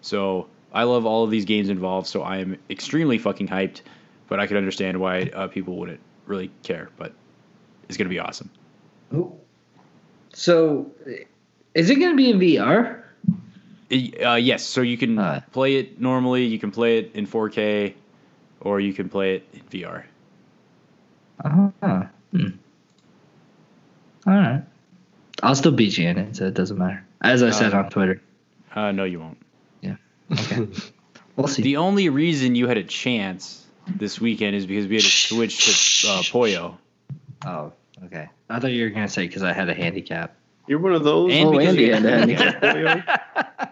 So I love all of these games involved, so I am extremely fucking hyped, but I can understand why uh, people wouldn't really care, but it's going to be awesome. Ooh. So is it going to be in V R? It, uh, yes, so you can uh. play it normally, you can play it in four K, or you can play it in V R. Uh-huh. Hmm. All right. I'll still beat you in it, so it doesn't matter. As I uh, said on Twitter. Uh, no, you won't. Yeah. Okay. We'll see. The only reason you had a chance this weekend is because we had to switch to uh, Poyo. Oh, okay. I thought you were going to say because I had a handicap. You're one of those. And oh, Andy had a handicap. Poyo.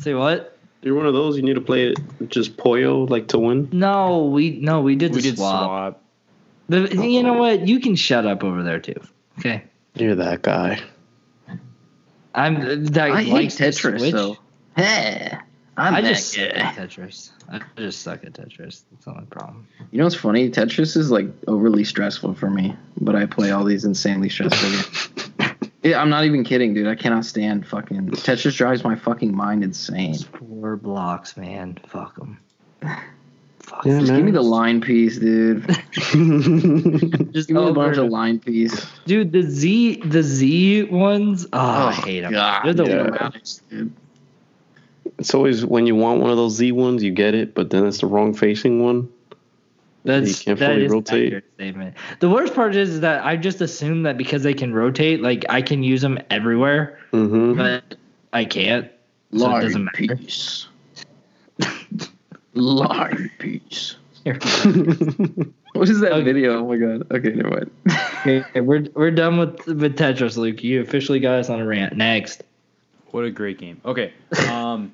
Say what? You're one of those. You need to play it just Poyo, like, to win? No, we no we did we the did swap. swap. The, oh. You know what? You can shut up over there, too. Okay. You're that guy. I'm that I hate Tetris, though. Hey, I'm I just suck at Tetris. I just suck at Tetris. That's not my problem. You know what's funny? Tetris is like overly stressful for me, but I play all these insanely stressful games. Yeah, I'm not even kidding, dude. I cannot stand fucking Tetris. Drives my fucking mind insane. It's four blocks, man. Fuck them. Fuck. Yeah, just give me the line piece, dude. Just give me a bunch of line piece, dude. The Z, the Z ones. Oh, oh I hate them. God, They're the yeah. worst, dude. It's always when you want one of those Z ones, you get it, but then it's the wrong facing one. That's you can't that fully is rotate. An accurate statement. The worst part is that I just assume that because they can rotate, like I can use them everywhere, mm-hmm. but I can't. So large it doesn't matter. Piece. Line piece. What is that okay. video? Oh my god. Okay, never mind. Okay, we're we're done with with Tetris, Luke. You officially got us on a rant. Next. What a great game. Okay. Um.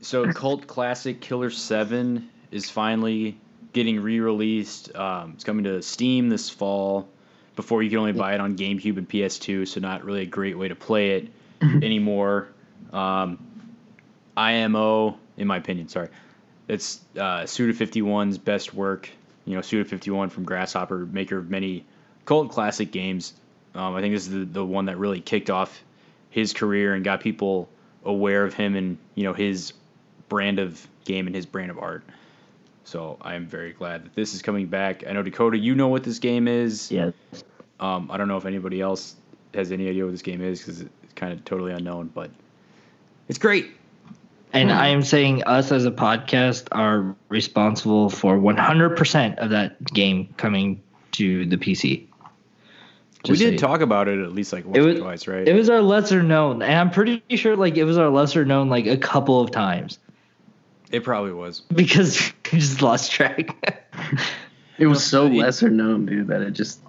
So, cult classic Killer seven is finally getting re-released. Um, it's coming to Steam this fall. Before you could only buy it on GameCube and P S two, so not really a great way to play it anymore. Um, I M O. In my opinion, sorry. It's uh, Suda fifty-one's best work. You know, Suda fifty-one from Grasshopper, maker of many cult classic games. Um, I think this is the, the one that really kicked off his career and got people aware of him and, you know, his brand of game and his brand of art. So I'm very glad that this is coming back. I know, Dakota, you know what this game is. Yeah. Um, I don't know if anybody else has any idea what this game is because it's kind of totally unknown, but it's great. And I am saying us as a podcast are responsible for one hundred percent of that game coming to the P C. Just we did talk about it at least like once was, or twice, right? It was our lesser known. And I'm pretty sure like it was our lesser known like a couple of times. It probably was. Because we just lost track. It was so it, lesser known, dude, that it just.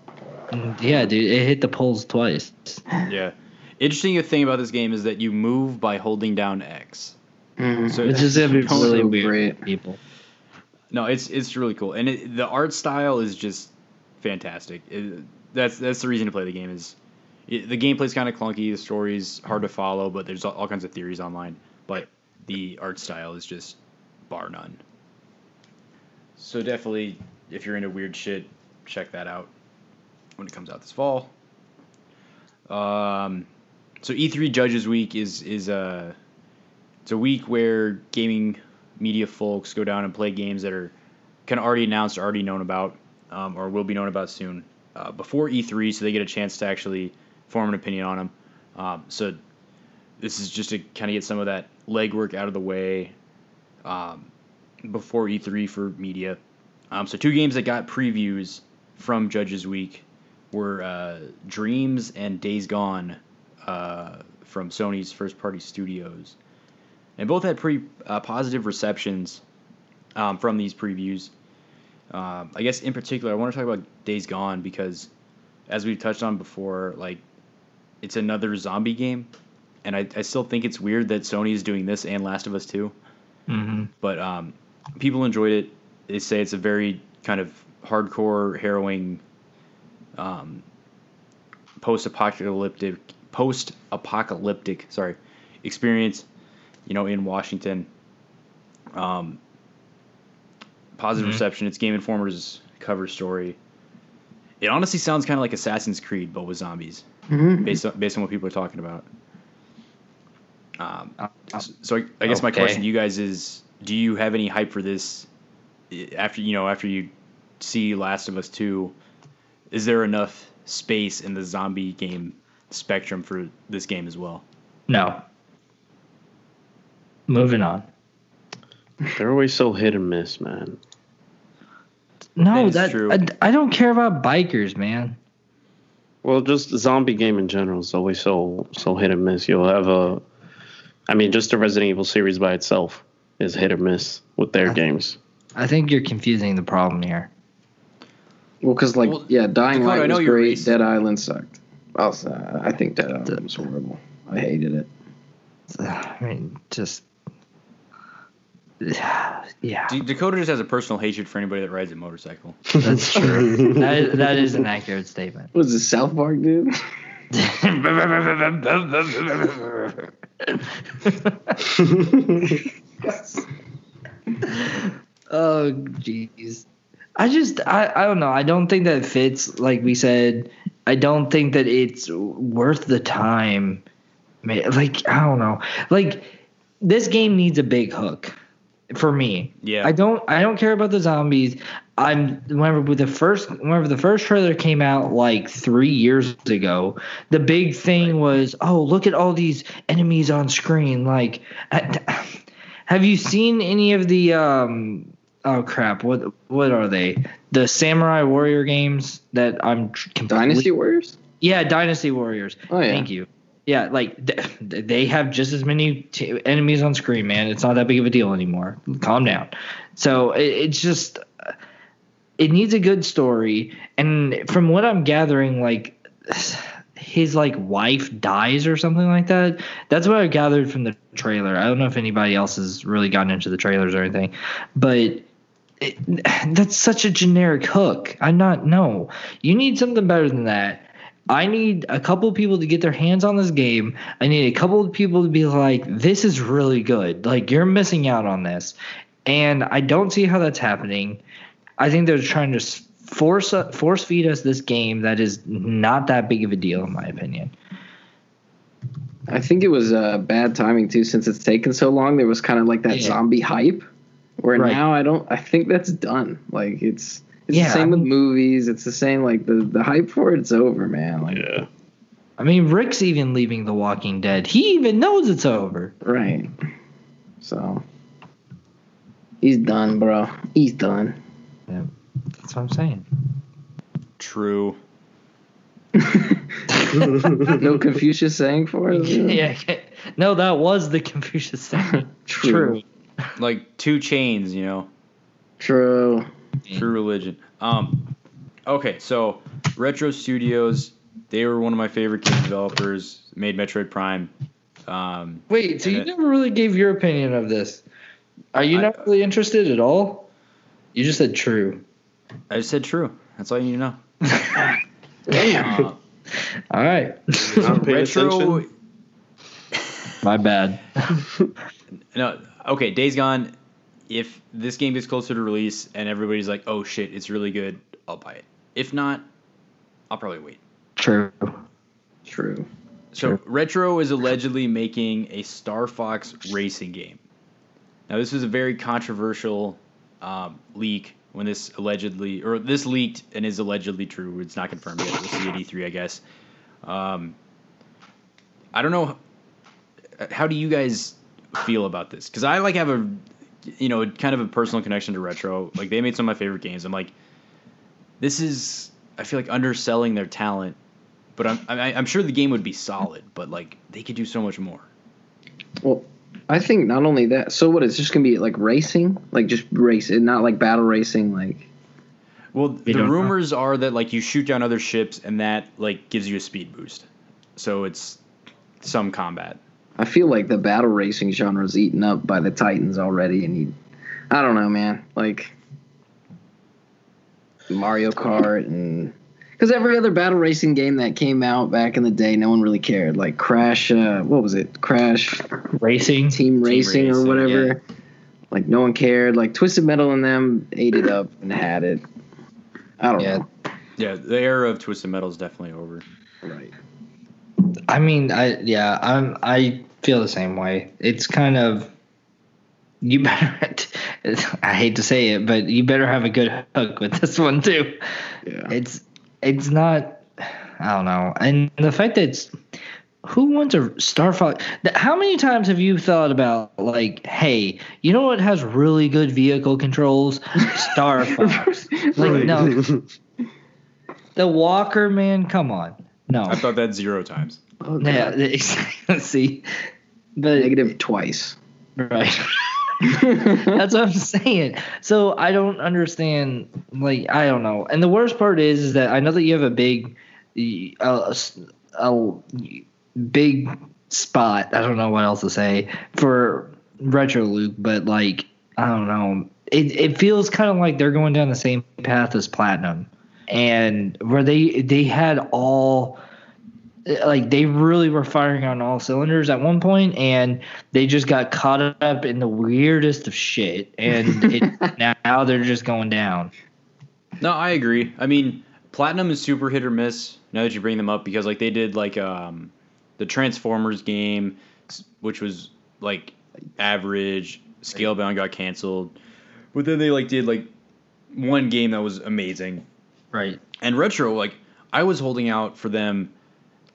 Yeah, dude. It hit the polls twice. Yeah. Interesting thing about this game is that you move by holding down X. Mm, so it's just gonna be totally really weird great. People. No, it's it's really cool, and it, the art style is just fantastic. It, that's that's the reason to play the game. Is it, the gameplay's kind of clunky, the story's hard to follow, but there's all, all kinds of theories online. But the art style is just bar none. So definitely, if you're into weird shit, check that out when it comes out this fall. Um, so E three Judges Week is is a it's a week where gaming media folks go down and play games that are kind of already announced, already known about, um, or will be known about soon uh, before E three, so they get a chance to actually form an opinion on them. Um, so this is just to kind of get some of that legwork out of the way um, before E three for media. Um, so two games that got previews from Judges Week were uh, Dreams and Days Gone uh, from Sony's first-party studios. And both had pretty uh, positive receptions um, from these previews. Um, I guess in particular, I want to talk about Days Gone because, as we've touched on before, like it's another zombie game, and I, I still think it's weird that Sony is doing this and Last of Us Two. Mm-hmm. But um, people enjoyed it. They say it's a very kind of hardcore, harrowing, um, post-apocalyptic, post-apocalyptic, sorry, experience. You know, in Washington. Um, positive mm-hmm. reception. It's Game Informer's cover story. It honestly sounds kind of like Assassin's Creed, but with zombies, mm-hmm. based on based on what people are talking about. Um, so I, I guess okay. my question to you guys is: do you have any hype for this? After you know, after you see Last of Us Two, is there enough space in the zombie game spectrum for this game as well? No. Moving on. They're always so hit and miss, man. No, that's that, true. I, I don't care about bikers, man. Well, just the zombie game in general is always so so hit and miss. You'll have a, I mean, just the Resident Evil series by itself is hit or miss with their I games. Think, I think you're confusing the problem here. Well, because like well, yeah, Dying Light was great. Racist. Dead Island sucked. Also, I think Dead Island was horrible. I hated it. I mean, just. Yeah. Dakota just has a personal hatred for anybody that rides a motorcycle. That's true. that, is, that is an accurate statement. What is this, South Park, dude? Oh, jeez. I just, I, I don't know. I don't think that fits, like we said. I don't think that it's worth the time. Like, I don't know. Like, this game needs a big hook. For me, yeah, I don't, I don't care about the zombies. I'm whenever with the first, whenever the first trailer came out like three years ago, the big thing was, oh, look at all these enemies on screen. Like, have you seen any of the? Um, oh crap! What what are they? The Samurai Warrior games that I'm completely, Dynasty Warriors. Yeah, Dynasty Warriors. Oh yeah. Thank you. Yeah, like, they have just as many t- enemies on screen, man. It's not that big of a deal anymore. Calm down. So it, it's just – it needs a good story. And from what I'm gathering, like, his, like, wife dies or something like that. That's what I gathered from the trailer. I don't know if anybody else has really gotten into the trailers or anything. But it, that's such a generic hook. I'm not – no. You need something better than that. I need a couple of people to get their hands on this game. I need a couple of people to be like, this is really good. Like, you're missing out on this. And I don't see how that's happening. I think they're trying to force force feed us this game that is not that big of a deal, in my opinion. I think it was uh, bad timing, too, since it's taken so long. There was kind of like that yeah. zombie hype where right. now I don't – I think that's done. Like, it's – It's yeah, the same I mean, with movies. It's the same, like, the, the hype for it's over, man. Like, yeah. I mean, Rick's even leaving The Walking Dead. He even knows it's over. Right. So, he's done, bro. He's done. Yeah, that's what I'm saying. True. No Confucius saying for it? Yeah. No, that was the Confucius saying. True. True. Like, Two Chains, you know. True. True religion. Um, okay, so Retro Studios, they were one of my favorite game developers, made Metroid Prime. Um, Wait, so you it, never really gave your opinion of this. Are you I, not really interested at all? You just said true. I just said true. That's all you need to know. Damn. Uh, all right. Um, retro. My bad. No, okay, Days Gone. If this game gets closer to release and everybody's like, oh, shit, it's really good, I'll buy it. If not, I'll probably wait. True. True. So True. Retro is allegedly making a Star Fox racing game. Now, this is a very controversial um, leak when this allegedly, or this leaked and is allegedly true. It's not confirmed yet. We'll see at E three, I guess. Um, I don't know. How do you guys feel about this? Because I like have a, you know, kind of a personal connection to Retro. Like, they made some of my favorite games. I'm like, this is, I feel like, underselling their talent. But I'm I'm sure the game would be solid, but, like, they could do so much more. Well, I think not only that. So what, it's just going to be, like, racing? Like, just race, not, like, battle racing, like... Well, the rumors know. are that, like, you shoot down other ships, and that, like, gives you a speed boost. So it's some combat. I feel like the battle racing genre is eaten up by the Titans already, and you... I don't know, man. Like, Mario Kart and... Because every other battle racing game that came out back in the day, no one really cared. Like Crash, uh, what was it? Crash Racing, Team Racing, Team Racing or whatever. Yeah. Like, no one cared. Like, Twisted Metal and them ate it up and had it. I don't yeah. know. Yeah, the era of Twisted Metal is definitely over. Right. I mean, I yeah, I'm I feel the same way. It's kind of you better. I hate to say it, but you better have a good hook with this one too. Yeah. It's. It's not, I don't know. And the fact that it's, who wants a Star Fox? How many times have you thought about, like, hey, you know what has really good vehicle controls? Star Fox. Like, right. No. The Walker, man, come on. No. I thought that zero times. Oh, yeah, let's see. But, negative twice. Right. That's what I'm saying. So I don't understand. Like, I don't know. And the worst part is, is that I know that you have a big, uh, a big spot. I don't know what else to say for Retro Loop, but, like, I don't know. It it feels kind of like they're going down the same path as Platinum, and where they they had all. Like, they really were firing on all cylinders at one point, and they just got caught up in the weirdest of shit, and it, now, now they're just going down. No, I agree. I mean, Platinum is super hit or miss now that you bring them up, because, like, they did, like, um, the Transformers game, which was, like, average. Scalebound got canceled. But then they, like, did, like, one game that was amazing. Right. And Retro, like, I was holding out for them...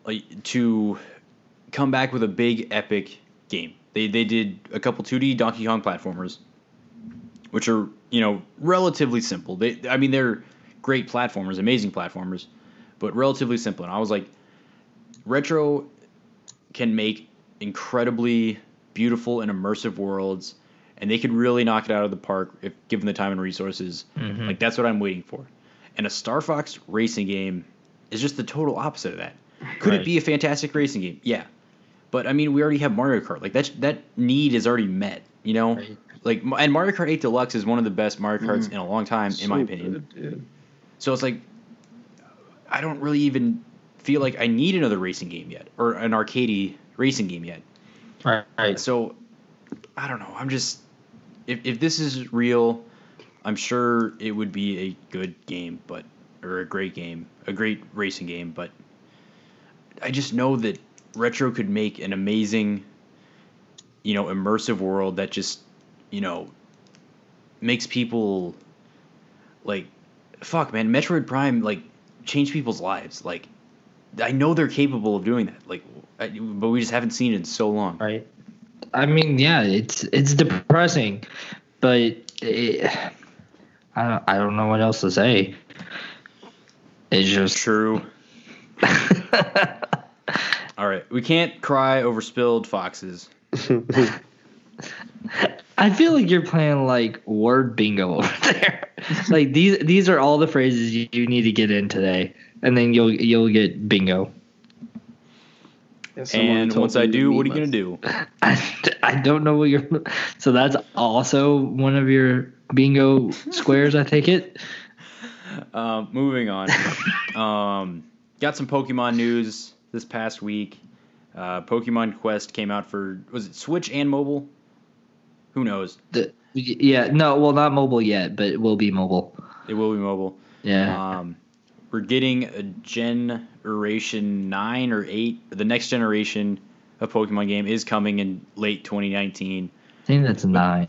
Like, to come back with a big epic game. They they did a couple two D Donkey Kong platformers, which are, you know, relatively simple. They I mean, they're great platformers, amazing platformers, but relatively simple. And I was like, Retro can make incredibly beautiful and immersive worlds, and they could really knock it out of the park if given the time and resources. Mm-hmm. Like, that's what I'm waiting for. And a Star Fox racing game is just the total opposite of that. Could right. it be a fantastic racing game? Yeah. But, I mean, we already have Mario Kart. Like, that that need is already met, you know? Right. Like, and Mario Kart eight Deluxe is one of the best Mario Karts mm. in a long time, so in my opinion. Good, yeah. So it's like, I don't really even feel like I need another racing game yet, or an arcadey racing game yet. Right. right. So, I don't know. I'm just, if, if this is real, I'm sure it would be a good game, but, or a great game, a great racing game, but... I just know that Retro could make an amazing, you know, immersive world that just, you know, makes people, like, fuck, man, Metroid Prime, like, changed people's lives. Like, I know they're capable of doing that, like, I, but we just haven't seen it in so long. Right. I mean, yeah, it's it's depressing, but it, I don't I don't know what else to say. It's just true. All right, we can't cry over spilled foxes. I feel like you're playing, like, word bingo over there. Like, these these are all the phrases you, you need to get in today, and then you'll you'll get bingo. And once I do, what are you gonna do? I, I don't know what you're. So that's also one of your bingo squares, I take it. Uh, moving on. Um. Got some Pokemon news this past week. Uh, Pokemon Quest came out for, was it Switch and mobile? Who knows? The, yeah, no, well, not mobile yet, but it will be mobile. It will be mobile. Yeah. Um, we're getting a Generation nine or eight. The next generation of Pokemon game is coming in late twenty nineteen. I think that's nine.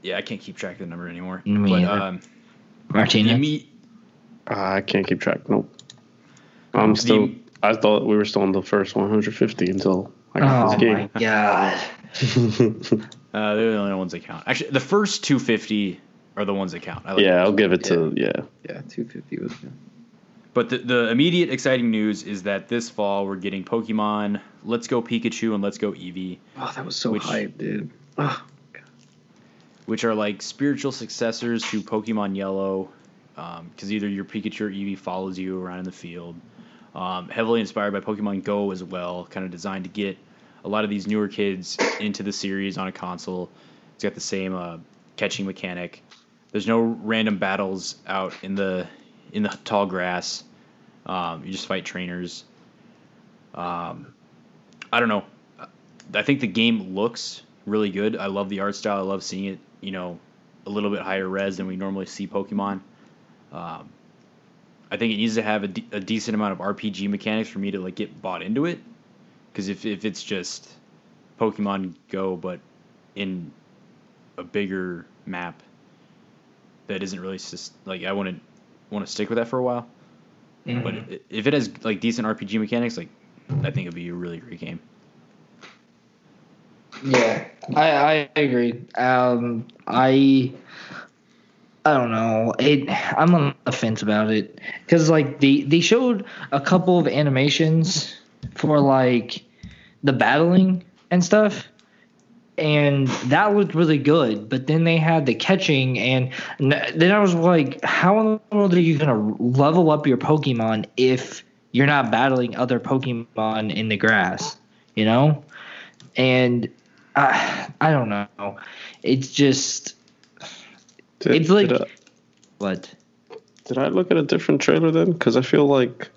Yeah, I can't keep track of the number anymore. Me but, um, Martina? Me, uh, I can't keep track. Nope. I'm still. The, I thought we were still on the first one hundred fifty until I got oh this game. Oh my god. uh, they're the only ones that count. Actually, the first two fifty are the ones that count. I like yeah, I'll give it to yeah. Yeah, yeah two fifty was good. But the, the immediate exciting news is that this fall we're getting Pokemon Let's Go Pikachu and Let's Go Eevee. Oh, that was so which, hype, dude. Oh, god. Which are like spiritual successors to Pokemon Yellow, because um, either your Pikachu or Eevee follows you around in the field. Um, heavily inspired by Pokemon Go as well, kind of designed to get a lot of these newer kids into the series on a console. It's got the same uh, catching mechanic. There's no random battles out in the in the tall grass. Um, you just fight trainers. Um, I don't know. I think the game looks really good. I love the art style. I love seeing it, you know, a little bit higher res than we normally see Pokemon. Um, I think it needs to have a, de- a decent amount of R P G mechanics for me to like get bought into it. Because if, if it's just Pokemon Go, but in a bigger map, that isn't really just like I want to want to stick with that for a while. Mm-hmm. But if it has like decent R P G mechanics, like I think it'd be a really great game. Yeah, I I agree. Um, I. I don't know. It, I'm on the fence about it because, like, they, they showed a couple of animations for, like, the battling and stuff, and that looked really good. But then they had the catching, and then I was like, how in the world are you going to level up your Pokemon if you're not battling other Pokemon in the grass, you know? And I, I don't know. It's just... Did, it's like did I, what? Did I look at a different trailer then? Because I feel like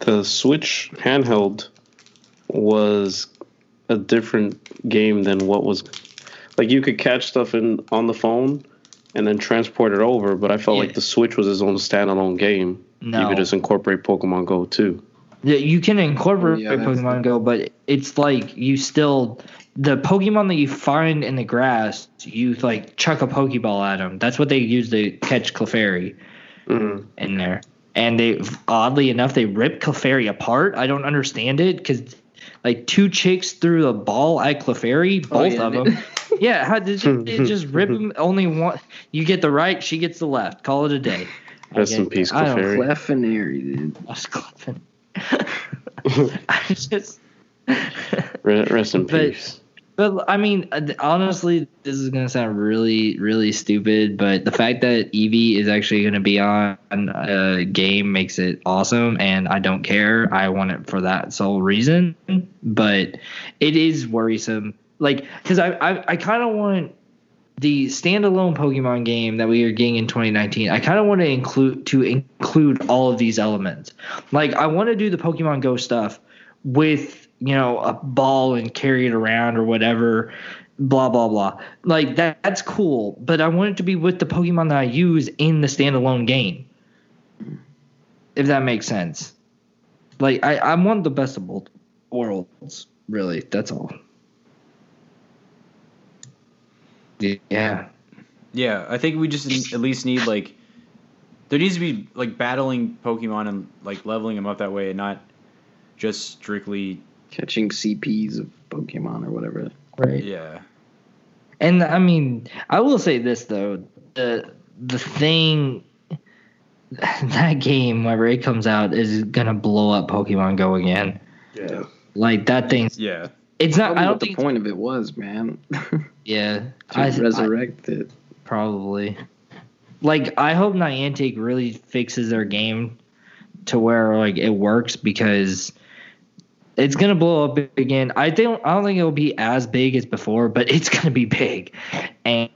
the Switch handheld was a different game than what was. Like you could catch stuff in on the phone and then transport it over, but I felt yeah. like the Switch was its own standalone game. No. You could just incorporate Pokemon Go too. Yeah, you can incorporate oh, yeah, Pokemon Go, but it's like you still. The Pokemon that you find in the grass, you, like, chuck a Pokeball at them. That's what they use to catch Clefairy mm-hmm. in there. And they, oddly enough, they ripped Clefairy apart. I don't understand it because, like, two chicks threw a ball at Clefairy, both oh, yeah, of them. yeah, how did you, they just rip them? Only one. You get the right, she gets the left. Call it a day. Rest in peace, Clefairy. Clefairy, dude. I was clapping. I just... Rest in but, peace. But, I mean, honestly, this is going to sound really, really stupid, but the fact that Eevee is actually going to be on a game makes it awesome, and I don't care. I want it for that sole reason, but it is worrisome. Like, because I, I, I kind of want the standalone Pokemon game that we are getting in twenty nineteen, I kind of want to include to include all of these elements. Like, I want to do the Pokemon Go stuff with... you know, a ball and carry it around or whatever, blah, blah, blah. Like, that that's cool, but I want it to be with the Pokemon that I use in the standalone game, if that makes sense. Like, I, I want the best of both worlds, really. That's all. Yeah. Yeah, I think we just at least need, like, there needs to be, like, battling Pokemon and, like, leveling them up that way and not just strictly... catching C Ps of Pokemon or whatever. Right. Yeah. And, I mean, I will say this, though. The the thing, that game, whenever it comes out, is going to blow up Pokemon Go again. Yeah. Like, that thing's... Yeah. It's not... Probably I don't what think the point of it was, man. yeah. to I, resurrect I, it. Probably. Like, I hope Niantic really fixes their game to where, like, it works because... it's gonna blow up again. I don't. I don't think it'll be as big as before, but it's gonna be big, and,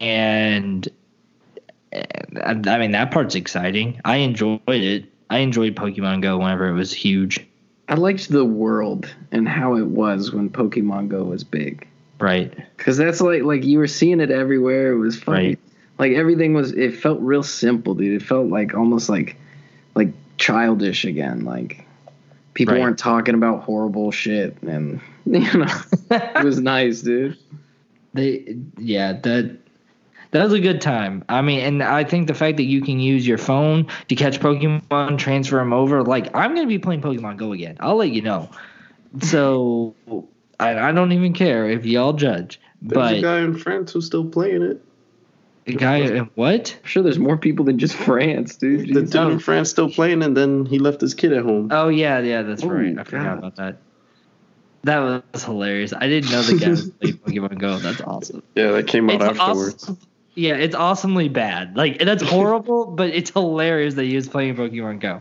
and I mean that part's exciting. I enjoyed it. I enjoyed Pokemon Go whenever it was huge. I liked the world and how it was when Pokemon Go was big. Right. Because that's like like you were seeing it everywhere. It was funny. Right. Like everything was. It felt real simple, dude. It felt like almost like childish again. Like, people right. weren't talking about horrible shit, and you know, it was nice, dude. They, yeah, that that was a good time. I mean, and I think the fact that you can use your phone to catch Pokemon, transfer them over. Like, I'm gonna be playing Pokemon Go again. I'll let you know. So I, I don't even care if y'all judge. There's but a guy in France who's still playing it. A guy in what? I'm sure there's more people than just France, dude. The dude in France still playing, and then he left his kid at home. Oh, yeah, yeah, that's oh, right. I God. forgot about that. That was hilarious. I didn't know the guy was playing Pokemon Go. That's awesome. Yeah, that came out it's afterwards. Awesome. Yeah, it's awesomely bad. Like, that's horrible, but it's hilarious that he was playing Pokemon Go.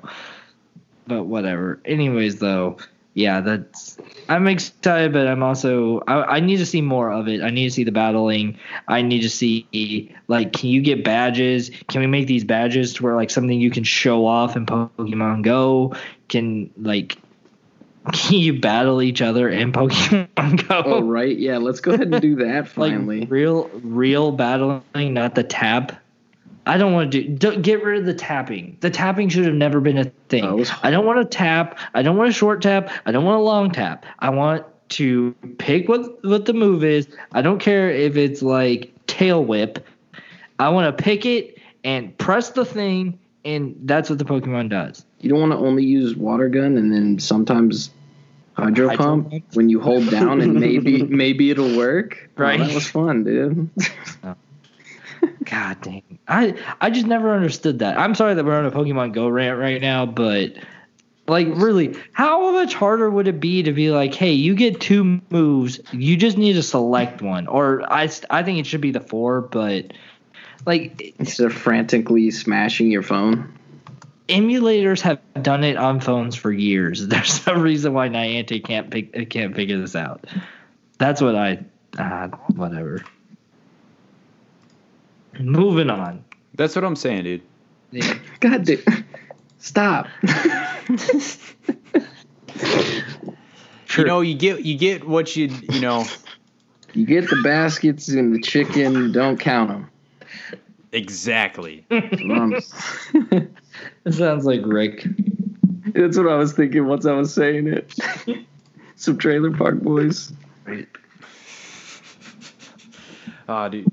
But whatever. Anyways, though, yeah, that's... I'm excited, but I'm also I, I need to see more of it. I need to see the battling. I need to see, like, can you get badges? Can we make these badges to where, like, something you can show off in Pokemon Go? Can, like, can you battle each other in Pokemon Go? Oh, right. Yeah, let's go ahead and do that finally. Like, real, real battling, not the tap. I don't want to do, do – get rid of the tapping. The tapping should have never been a thing. Oh, I don't want to tap. I don't want a short tap. I don't want a long tap. I want to pick what, what the move is. I don't care if it's like tail whip. I want to pick it and press the thing, and that's what the Pokemon does. You don't want to only use water gun and then sometimes hydro, hydro pump when you hold down and maybe maybe it'll work. Right. Oh, that was fun, dude. Oh. God dang. I, I just never understood that. I'm sorry that we're on a Pokemon Go rant right now, but, like, really, how much harder would it be to be like, hey, you get two moves, you just need to select one? Or I, I think it should be the four, but, like... Instead of frantically smashing your phone? Emulators have done it on phones for years. There's no reason why Niantic can't, pick, can't figure this out. That's what I... Uh, whatever. Moving on. That's what I'm saying, dude. Yeah. God, dude. Stop. You know, you get you get what you you know. You get the baskets and the chicken. Don't count them. Exactly. It sounds like Rick. That's what I was thinking once I was saying it. Some Trailer Park Boys. Ah, oh, dude.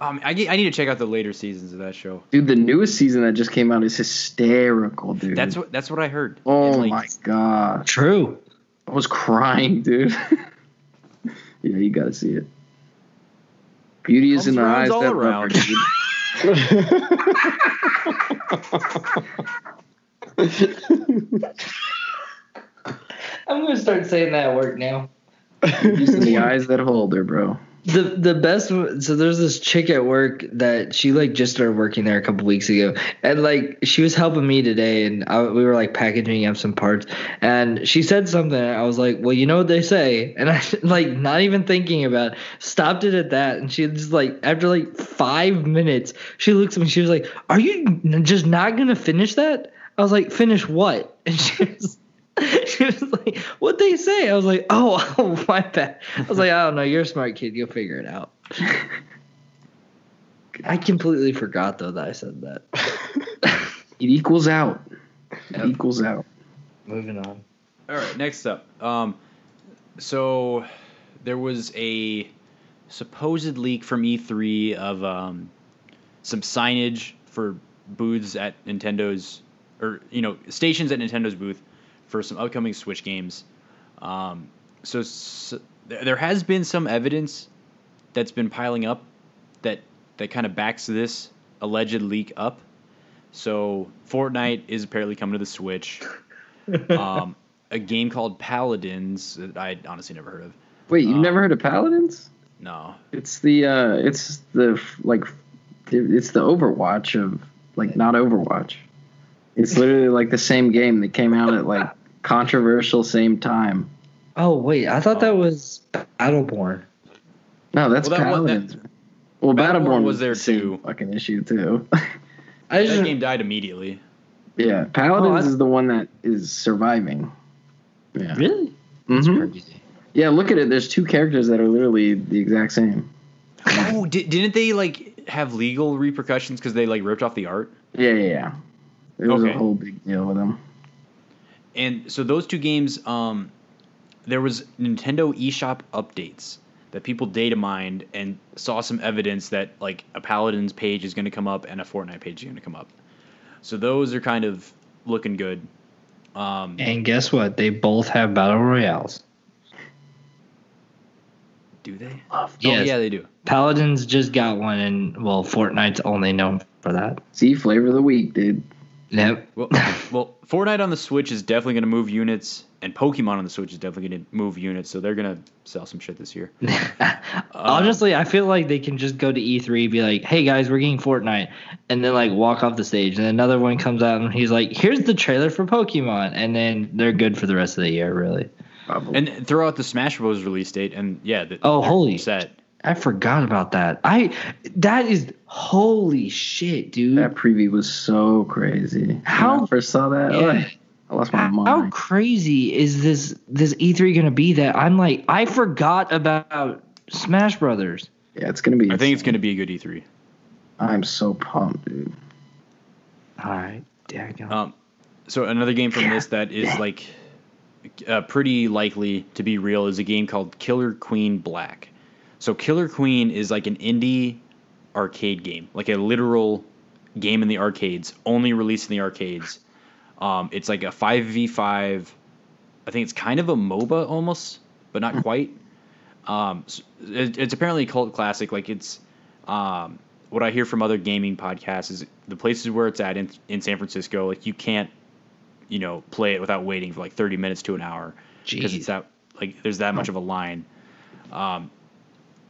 Um, I, get, I need to check out the later seasons of that show. Dude, the newest season that just came out is hysterical, dude. That's what that's what I heard. Oh, like, my God. True. I was crying, dude. Yeah, you got to see it. Beauty is in the eyes all that around. I'm going to start saying that at work now. Beauty is in the eyes that hold her, bro. The the best – so there's this chick at work that she, like, just started working there a couple weeks ago. And, like, she was helping me today, and I, we were, like, packaging up some parts. And she said something, and I was like, well, you know what they say. And I, like, not even thinking about it, stopped it at that. And she just, like, after, like, five minutes, she looks at me. She was like, are you just not going to finish that? I was like, finish what? And she was – she was like, what'd they say? I was like, oh, oh, my bad. I was like, I don't know. You're a smart kid. You'll figure it out. I completely forgot, though, that I said that. It equals out. It equals out. Moving on. All right, next up. Um, so there was a supposed leak from E three of um, some signage for booths at Nintendo's – or, you know, stations at Nintendo's booth for some upcoming Switch games. Um, so, so there has been some evidence that's been piling up that, that kind of backs this alleged leak up. So Fortnite is apparently coming to the Switch. Um, a game called Paladins that I honestly never heard of. Wait, you've um, never heard of Paladins? No. It's the uh, it's the like it's the Overwatch of like not Overwatch. It's literally like the same game that came out at like controversial same time. Oh wait, I thought that was Battleborn. No, that's well, that, Paladins. That, well, Battleborn, Battleborn was there too. Fucking issue too. I just, that game died immediately. Yeah, Paladins oh, is the one that is surviving. Yeah. Really? That's mm-hmm. crazy. Yeah, look at it. There's two characters that are literally the exact same. Oh, did, didn't they like have legal repercussions because they like ripped off the art? Yeah, yeah, yeah. It was okay. a whole big deal with them. And so those two games, um, there was Nintendo eShop updates that people data mined and saw some evidence that like a Paladins page is going to come up and a Fortnite page is going to come up. So those are kind of looking good. Um, and guess what? They both have battle royales. Do they? Oh, yes. Yeah, they do. Paladins just got one, and well, Fortnite's only known for that. See, flavor of the week, dude. Yep. Well, well, Fortnite on the Switch is definitely going to move units, and Pokemon on the Switch is definitely going to move units, so they're going to sell some shit this year. um, Honestly, I feel like they can just go to E three, be like, hey guys, we're getting Fortnite, and then like walk off the stage, and another one comes out, and he's like, here's the trailer for Pokemon, and then they're good for the rest of the year, really. Probably. And throw out the Smash Bros. Release date, and yeah. The, oh, holy set! I forgot about that. I that is holy shit, dude. That preview was so crazy. How when I first saw that? Yeah. Oh, I lost my mind. How crazy is this? This E three gonna be that I'm like I forgot about Smash Brothers. Yeah, it's gonna be. I think it's gonna be a good E three. I'm so pumped, dude. All right, there you go. Um, so another game from this that is like. Uh, pretty likely to be real is a game called Killer Queen Black. So Killer Queen is like an indie arcade game, like a literal game in the arcades, only released in the arcades. Um, it's like a five v five. I think it's kind of a MOBA almost, but not quite. Um, it, it's apparently a cult classic. Like it's um, what I hear from other gaming podcasts is the places where it's at in, in San Francisco. Like you can't, you know, play it without waiting for like thirty minutes to an hour because it's that like there's that much of a line. Um,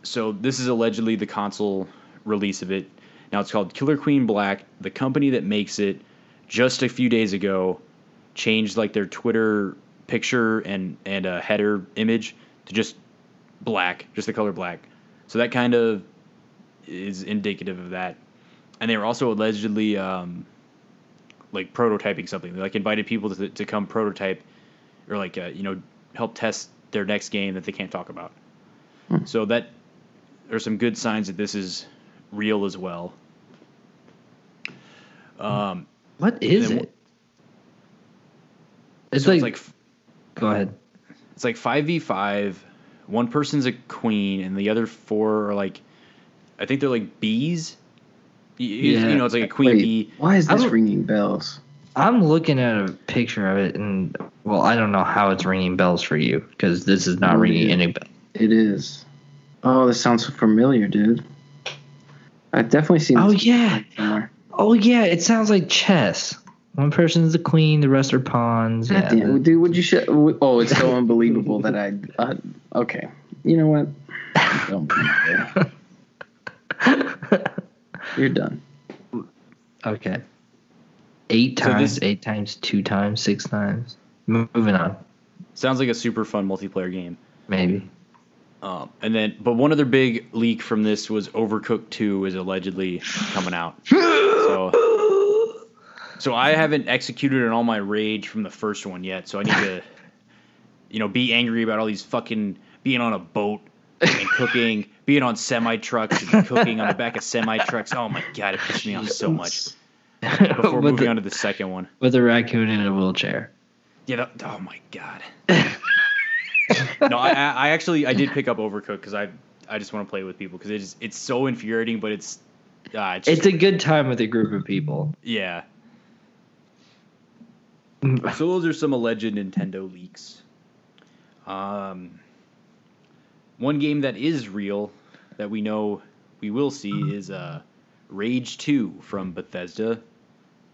so this is allegedly the console release of it. Now it's called Killer Queen Black. The company that makes it just a few days ago changed like their Twitter picture and, and a header image to just black, just the color black. So that kind of is indicative of that. And they were also allegedly, um, like prototyping something. They like invited people to to come prototype or like uh, you know help test their next game that they can't talk about. Hmm. So that there's some good signs that this is real as well. Um, what is then, it? It's, so like, it's like go ahead. It's like five v five. One person's a queen and the other four are like I think they're like bees. You, yeah. you know, it's like a queen Wait, bee. Why is this I'm, ringing bells? I'm looking at a picture of it, and, well, I don't know how it's ringing bells for you, because this is not oh, ringing yeah. any bells. It is. Oh, this sounds so familiar, dude. I've definitely seen oh, this. Oh, yeah. Before. Oh, yeah, it sounds like chess. One person's the queen, the rest are pawns. Yeah. Damn, dude, would you sh- Oh, it's so unbelievable that I... Uh, okay. You know what? Don't believe it. You're done. Okay. Eight times, so this, eight times, two times, six times. Moving on. Sounds like a super fun multiplayer game. Maybe. Um, and then, but one other big leak from this was Overcooked two is allegedly coming out. So, so I haven't executed on all my rage from the first one yet. So I need to, you know, be angry about all these fucking being on a boat. And cooking, being on semi trucks, and cooking on the back of semi trucks. Oh my god, it pissed me off so much. Before moving the, on to the second one, with a raccoon in a wheelchair. Yeah. That, oh my god. No, I, I actually I did pick up Overcooked because I I just want to play with people because it's it's so infuriating, but it's uh, it's, just, it's a good time with a group of people. Yeah. So those are some alleged Nintendo leaks. Um. One game that is real that we know we will see is uh, Rage two from Bethesda.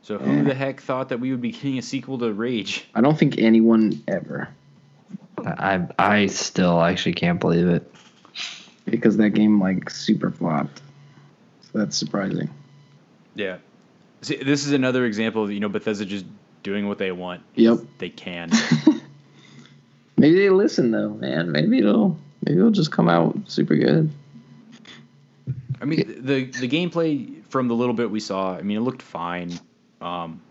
So who yeah. the heck thought that we would be getting a sequel to Rage? I don't think anyone ever. I I still actually can't believe it. Because that game, like, super flopped. So that's surprising. Yeah. See, this is another example of, you know, Bethesda just doing what they want. Yep. They can. Maybe they listen, though, man. Maybe it'll... Maybe it'll just come out super good. I mean, the the gameplay from the little bit we saw, I mean, it looked fine. Um,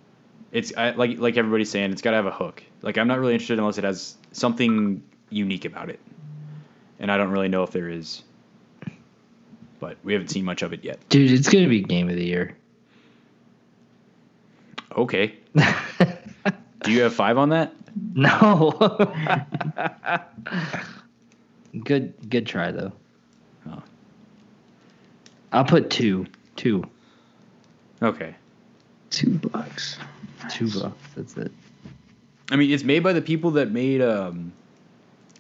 it's I, like like everybody's saying, it's got to have a hook. Like, I'm not really interested unless it has something unique about it. And I don't really know if there is. But we haven't seen much of it yet. Dude, it's going to be game of the year. Okay. Do you have five on that? No. Good, good try though. Oh. I'll put two, two. Okay. Two bucks. Nice. Two bucks. That's it. I mean, it's made by the people that made um,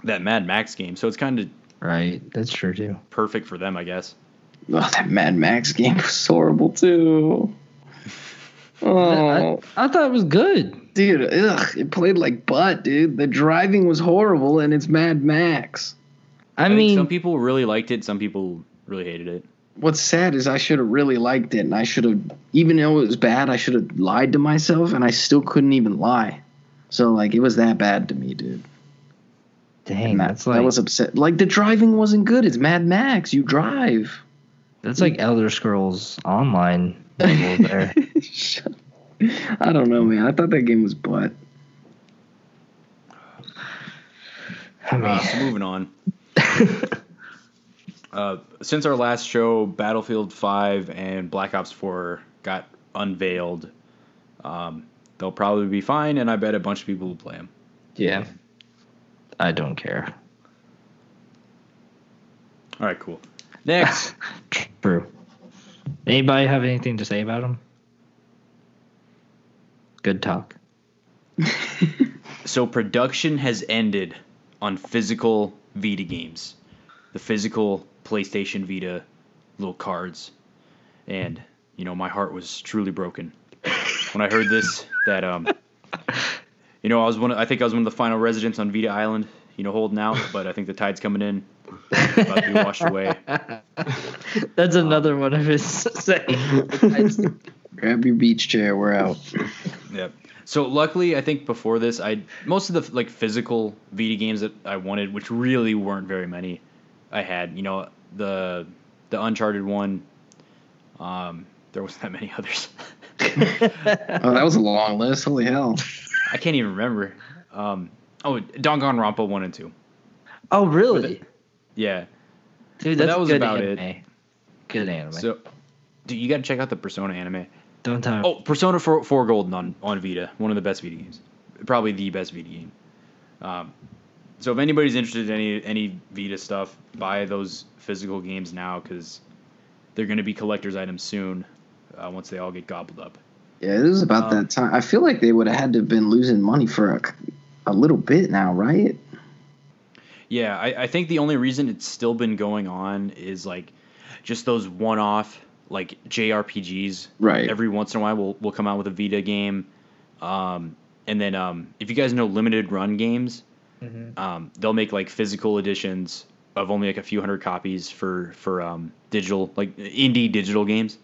that Mad Max game, so it's kind of right. That's true too. Perfect for them, I guess. Oh, that Mad Max game was horrible too. Oh, I, I thought it was good, dude. Ugh, it played like butt, dude. The driving was horrible, and it's Mad Max. I, I mean, some people really liked it. Some people really hated it. What's sad is I should have really liked it, and I should have, even though it was bad, I should have lied to myself, and I still couldn't even lie. So like, it was that bad to me, dude. Dang, that, that's like that was upset. Like the driving wasn't good. It's Mad Max. You drive. That's like Elder Scrolls Online. There. I don't know, man. I thought that game was butt. I mean, uh, so moving on. uh, since our last show, Battlefield five and Black Ops four got unveiled. Um, they'll probably be fine, and I bet a bunch of people will play them. Yeah. I don't care. All right, cool. Next. True. Anybody have anything to say about them? Good talk. So production has ended on physical Vita games. The physical PlayStation Vita little cards. And, you know, my heart was truly broken when I heard this. That, um, you know, I was one. Of, I think I was one of the final residents on Vita Island, you know, holding out. But I think the tide's coming in. About to be washed away. That's another um, one of his sayings. Grab your beach chair. We're out. Yep. So luckily, I think before this, I most of the like physical Vita games that I wanted, which really weren't very many, I had. You know, the the Uncharted one. Um, there wasn't that many others. Oh, that was a long list. Holy hell! I can't even remember. Um, oh, Danganronpa one and two. Oh, really? Yeah, dude, that's that was good about anime. It. Good anime. So, dude, you got to check out the Persona anime. Don't tell me. Oh, Persona four, four Golden on, on Vita, one of the best Vita games, probably the best Vita game. Um, so if anybody's interested in any any Vita stuff, buy those physical games now because they're going to be collector's items soon uh, once they all get gobbled up. Yeah, it was about um, that time. I feel like they would have had to have been losing money for a, a little bit now, right? Yeah, I, I think the only reason it's still been going on is, like, just those one-off, like, J R P Gs. Right. Every once in a while, we'll, we'll come out with a Vita game. Um, and then um, if you guys know limited run games, mm-hmm. um, they'll make, like, physical editions of only, like, a few hundred copies for, for um, digital, like, indie digital games.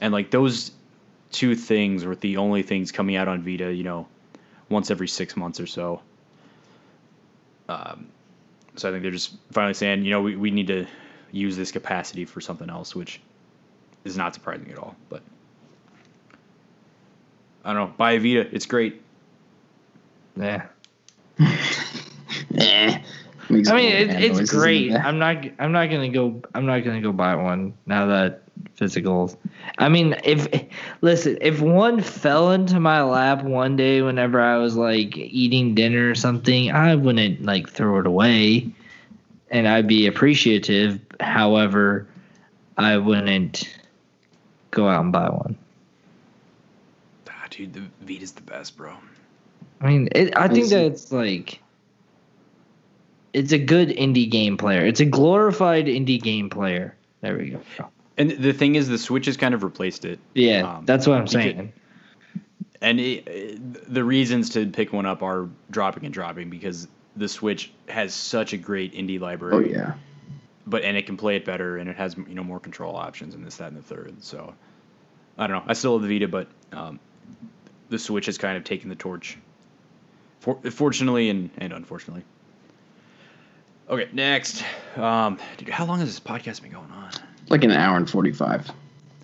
And, like, those two things were the only things coming out on Vita, you know, once every six months or so. Um. So I think they're just finally saying, you know, we, we need to use this capacity for something else, which is not surprising at all. But I don't know. Buy a Vita. It's great. Yeah. Yeah. I mean, it, it's great. I'm not. I'm not gonna go. I'm not gonna go buy one now that physicals. I mean, if listen, if one fell into my lap one day, whenever I was like eating dinner or something, I wouldn't like throw it away, and I'd be appreciative. However, I wouldn't go out and buy one. Ah, dude, the Vita's the best, bro. I mean, it, I think that it's like. It's a good indie game player. It's a glorified indie game player. There we go. And the thing is, the Switch has kind of replaced it. Yeah, um, that's what I'm saying. Could, and it, it, the reasons to pick one up are dropping and dropping because the Switch has such a great indie library. Oh, yeah. But and it can play it better, and it has you know more control options and this, that, and the third. So, I don't know. I still love the Vita, but um, the Switch has kind of taken the torch, for, fortunately and, and unfortunately. Okay, next. Um, dude, how long has this podcast been going on? Like an hour and forty-five.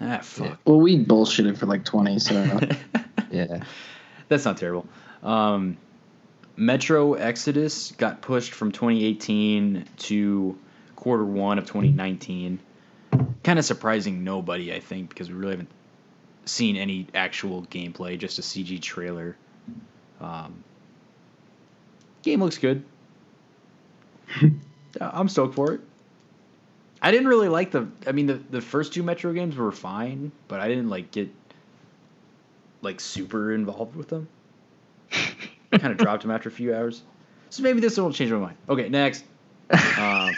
Ah, fuck. Yeah. Well, we bullshitted for like twenty, so... Yeah. That's not terrible. Um, Metro Exodus got pushed from twenty eighteen to quarter one of twenty nineteen. Kind of surprising nobody, I think, because we really haven't seen any actual gameplay, just a C G trailer. Um, game looks good. I'm stoked for it. I didn't really like the... I mean, the, the first two Metro games were fine, but I didn't, like, get, like, super involved with them. Kind of dropped them after a few hours. So maybe this one will change my mind. Okay, next. Um,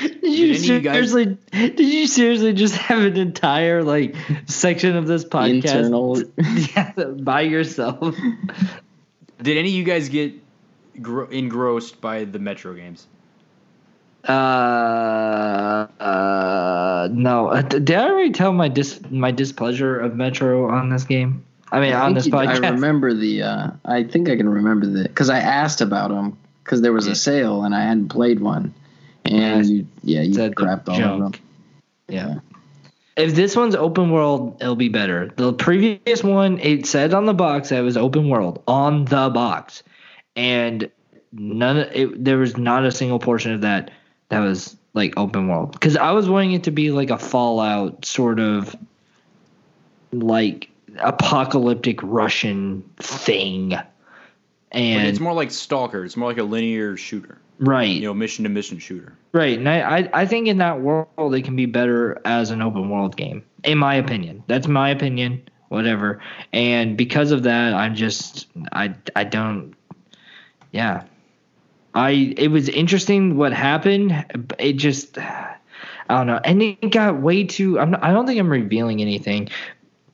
did, you did, seriously, you guys... did you seriously just have an entire, like, section of this podcast Internal. Yeah, by yourself? Did any of you guys get gro- engrossed by the Metro games? Uh, uh, no. Did I already tell my dis my displeasure of Metro on this game? I mean, I on this you, podcast. I remember the. Uh, I think I can remember the because I asked about them because there was yeah. a sale and I hadn't played one, and yeah, you, yeah, you crapped all junk. Over them. Yeah. yeah. If this one's open world, it'll be better. The previous one, it said on the box that it was open world on the box, and none. Of it, there was not a single portion of that. That was, like, open world. Because I was wanting it to be, like, a Fallout sort of, like, apocalyptic Russian thing. And like, it's more like Stalker. It's more like a linear shooter. Right. You know, mission-to-mission shooter. Right. And I, I, I think in that world it can be better as an open world game, in my opinion. That's my opinion. Whatever. And because of that, I'm just – I I don't – yeah. I it was interesting what happened. It just I don't know, and it got way too. I'm not, I don't think I'm revealing anything,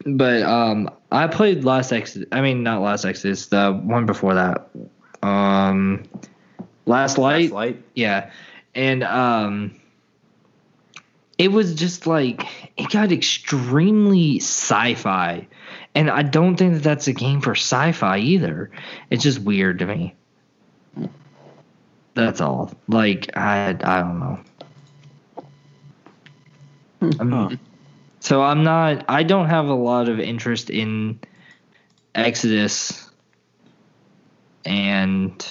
but um, I played Last Exit. I mean, not Last Exit, the one before that. Um, Last Light. Last Light. Yeah, and um, it was just like it got extremely sci-fi, and I don't think that that's a game for sci-fi either. It's just weird to me. That's all. Like, I I don't know. I'm not, so I'm not... I don't have a lot of interest in Exodus. And...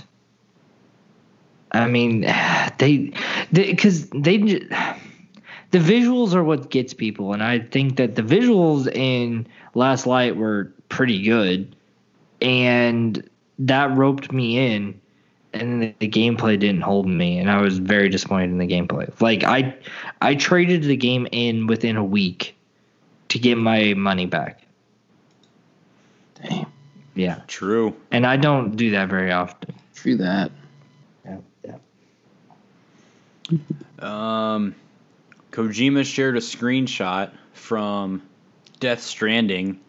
I mean, they... Because they... they the visuals are what gets people. And I think that the visuals in Last Light were pretty good. And that roped me in. And the, the gameplay didn't hold me, and I was very disappointed in the gameplay. Like, I I traded the game in within a week to get my money back. Damn. Yeah. True. And I don't do that very often. True that. Yeah. yeah. Um, Kojima shared a screenshot from Death Stranding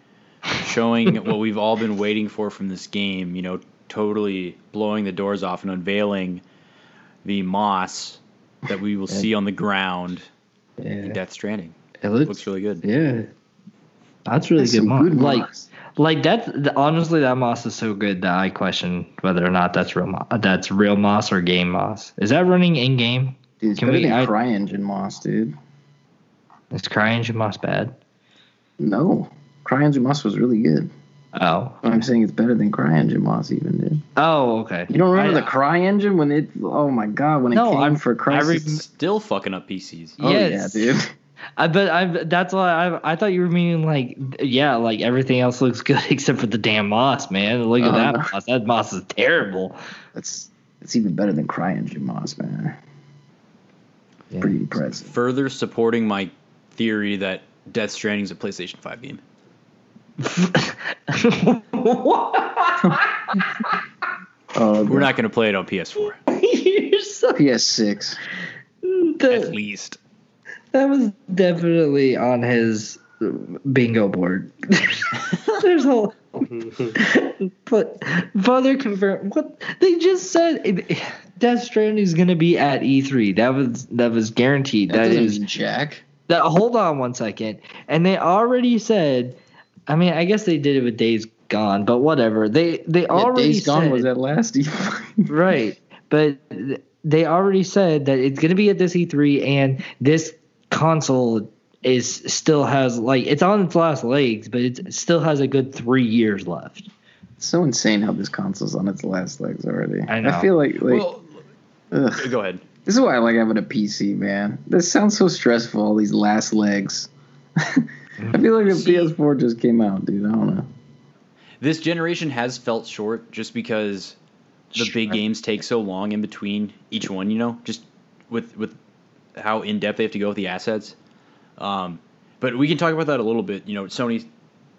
showing what we've all been waiting for from this game, you know, totally blowing the doors off and unveiling the moss that we will yeah. see on the ground yeah. in Death Stranding. It looks, looks really good. Yeah. That's really that's good, moss. good moss. Like, like that. Honestly, that moss is so good that I question whether or not that's real moss, that's real moss or game moss. Is that running in game? Dude, it's Can better we, than I, CryEngine moss, dude. Is CryEngine moss bad? No. CryEngine moss was really good. Oh, I'm saying it's better than CryEngine moss even did. Oh, okay. You don't remember I, the CryEngine when it? Oh my God, when no, it came I'm, for Christ, re- still fucking up P Cs. Oh yes. yeah, dude. I but I that's why I I thought you were meaning like yeah like everything else looks good except for the damn moss, man. Look at uh, that moss. That moss is terrible. That's it's even better than CryEngine moss, man. Yeah. Pretty impressive. Further supporting my theory that Death Stranding is a PlayStation five game. oh, We're not going to play it on P S four. You're so P S six. The, At least. That was definitely on his bingo board. There's a whole... But Father confirmed what they just said. Death Stranding is going to be at E three. That was that was guaranteed. That, that is Jack. That hold on one second. And they already said. I mean, I guess they did it with Days Gone, but whatever. They they yeah, already Days Gone said, was at last E three, right? But they already said that it's going to be at this E three, and this console is still has like it's on its last legs, but it still has a good three years left. It's so insane how this console's on its last legs already. I know. I feel like like. Well, go ahead. This is why I like having a P C, man. This sounds so stressful. All these last legs. I feel like the See, P S four just came out, dude. I don't know. This generation has felt short just because the sure. big games take so long in between each one, you know, just with with how in-depth they have to go with the assets. Um, but we can talk about that a little bit. You know, Sony's,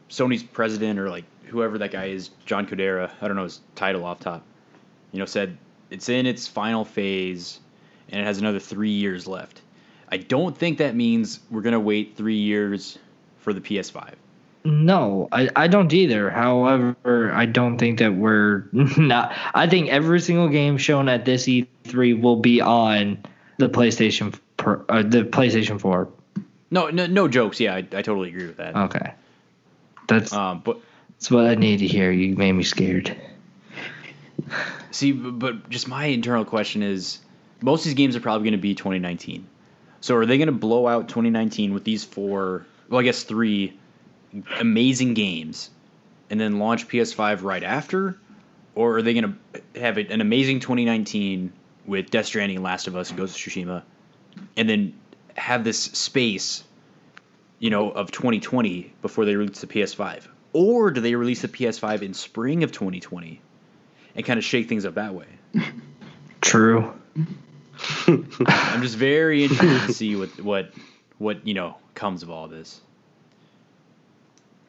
Sony's president or, like, whoever that guy is, John Codera, I don't know his title off top, you know, said it's in its final phase and it has another three years left. I don't think that means we're going to wait three years for the P S five. No, I, I don't either. However, I don't think that we're not. I think every single game shown at this E three will be on the PlayStation per, uh, the PlayStation four. No, no, no jokes. Yeah, I, I totally agree with that. Okay, that's um, but that's what I need to hear. You made me scared. See, but just my internal question is, most of these games are probably going to be twenty nineteen. So are they going to blow out twenty nineteen with these four? Well, I guess three. Amazing games and then launch P S five right after, or are they going to have it an amazing twenty nineteen with Death Stranding, Last of Us, and Ghost of Tsushima, and then have this space, you know, of twenty twenty before they release the P S five? Or do they release the P S five in spring of twenty twenty and kind of shake things up that way? True. I'm just very interested to see what what what you know comes of all this.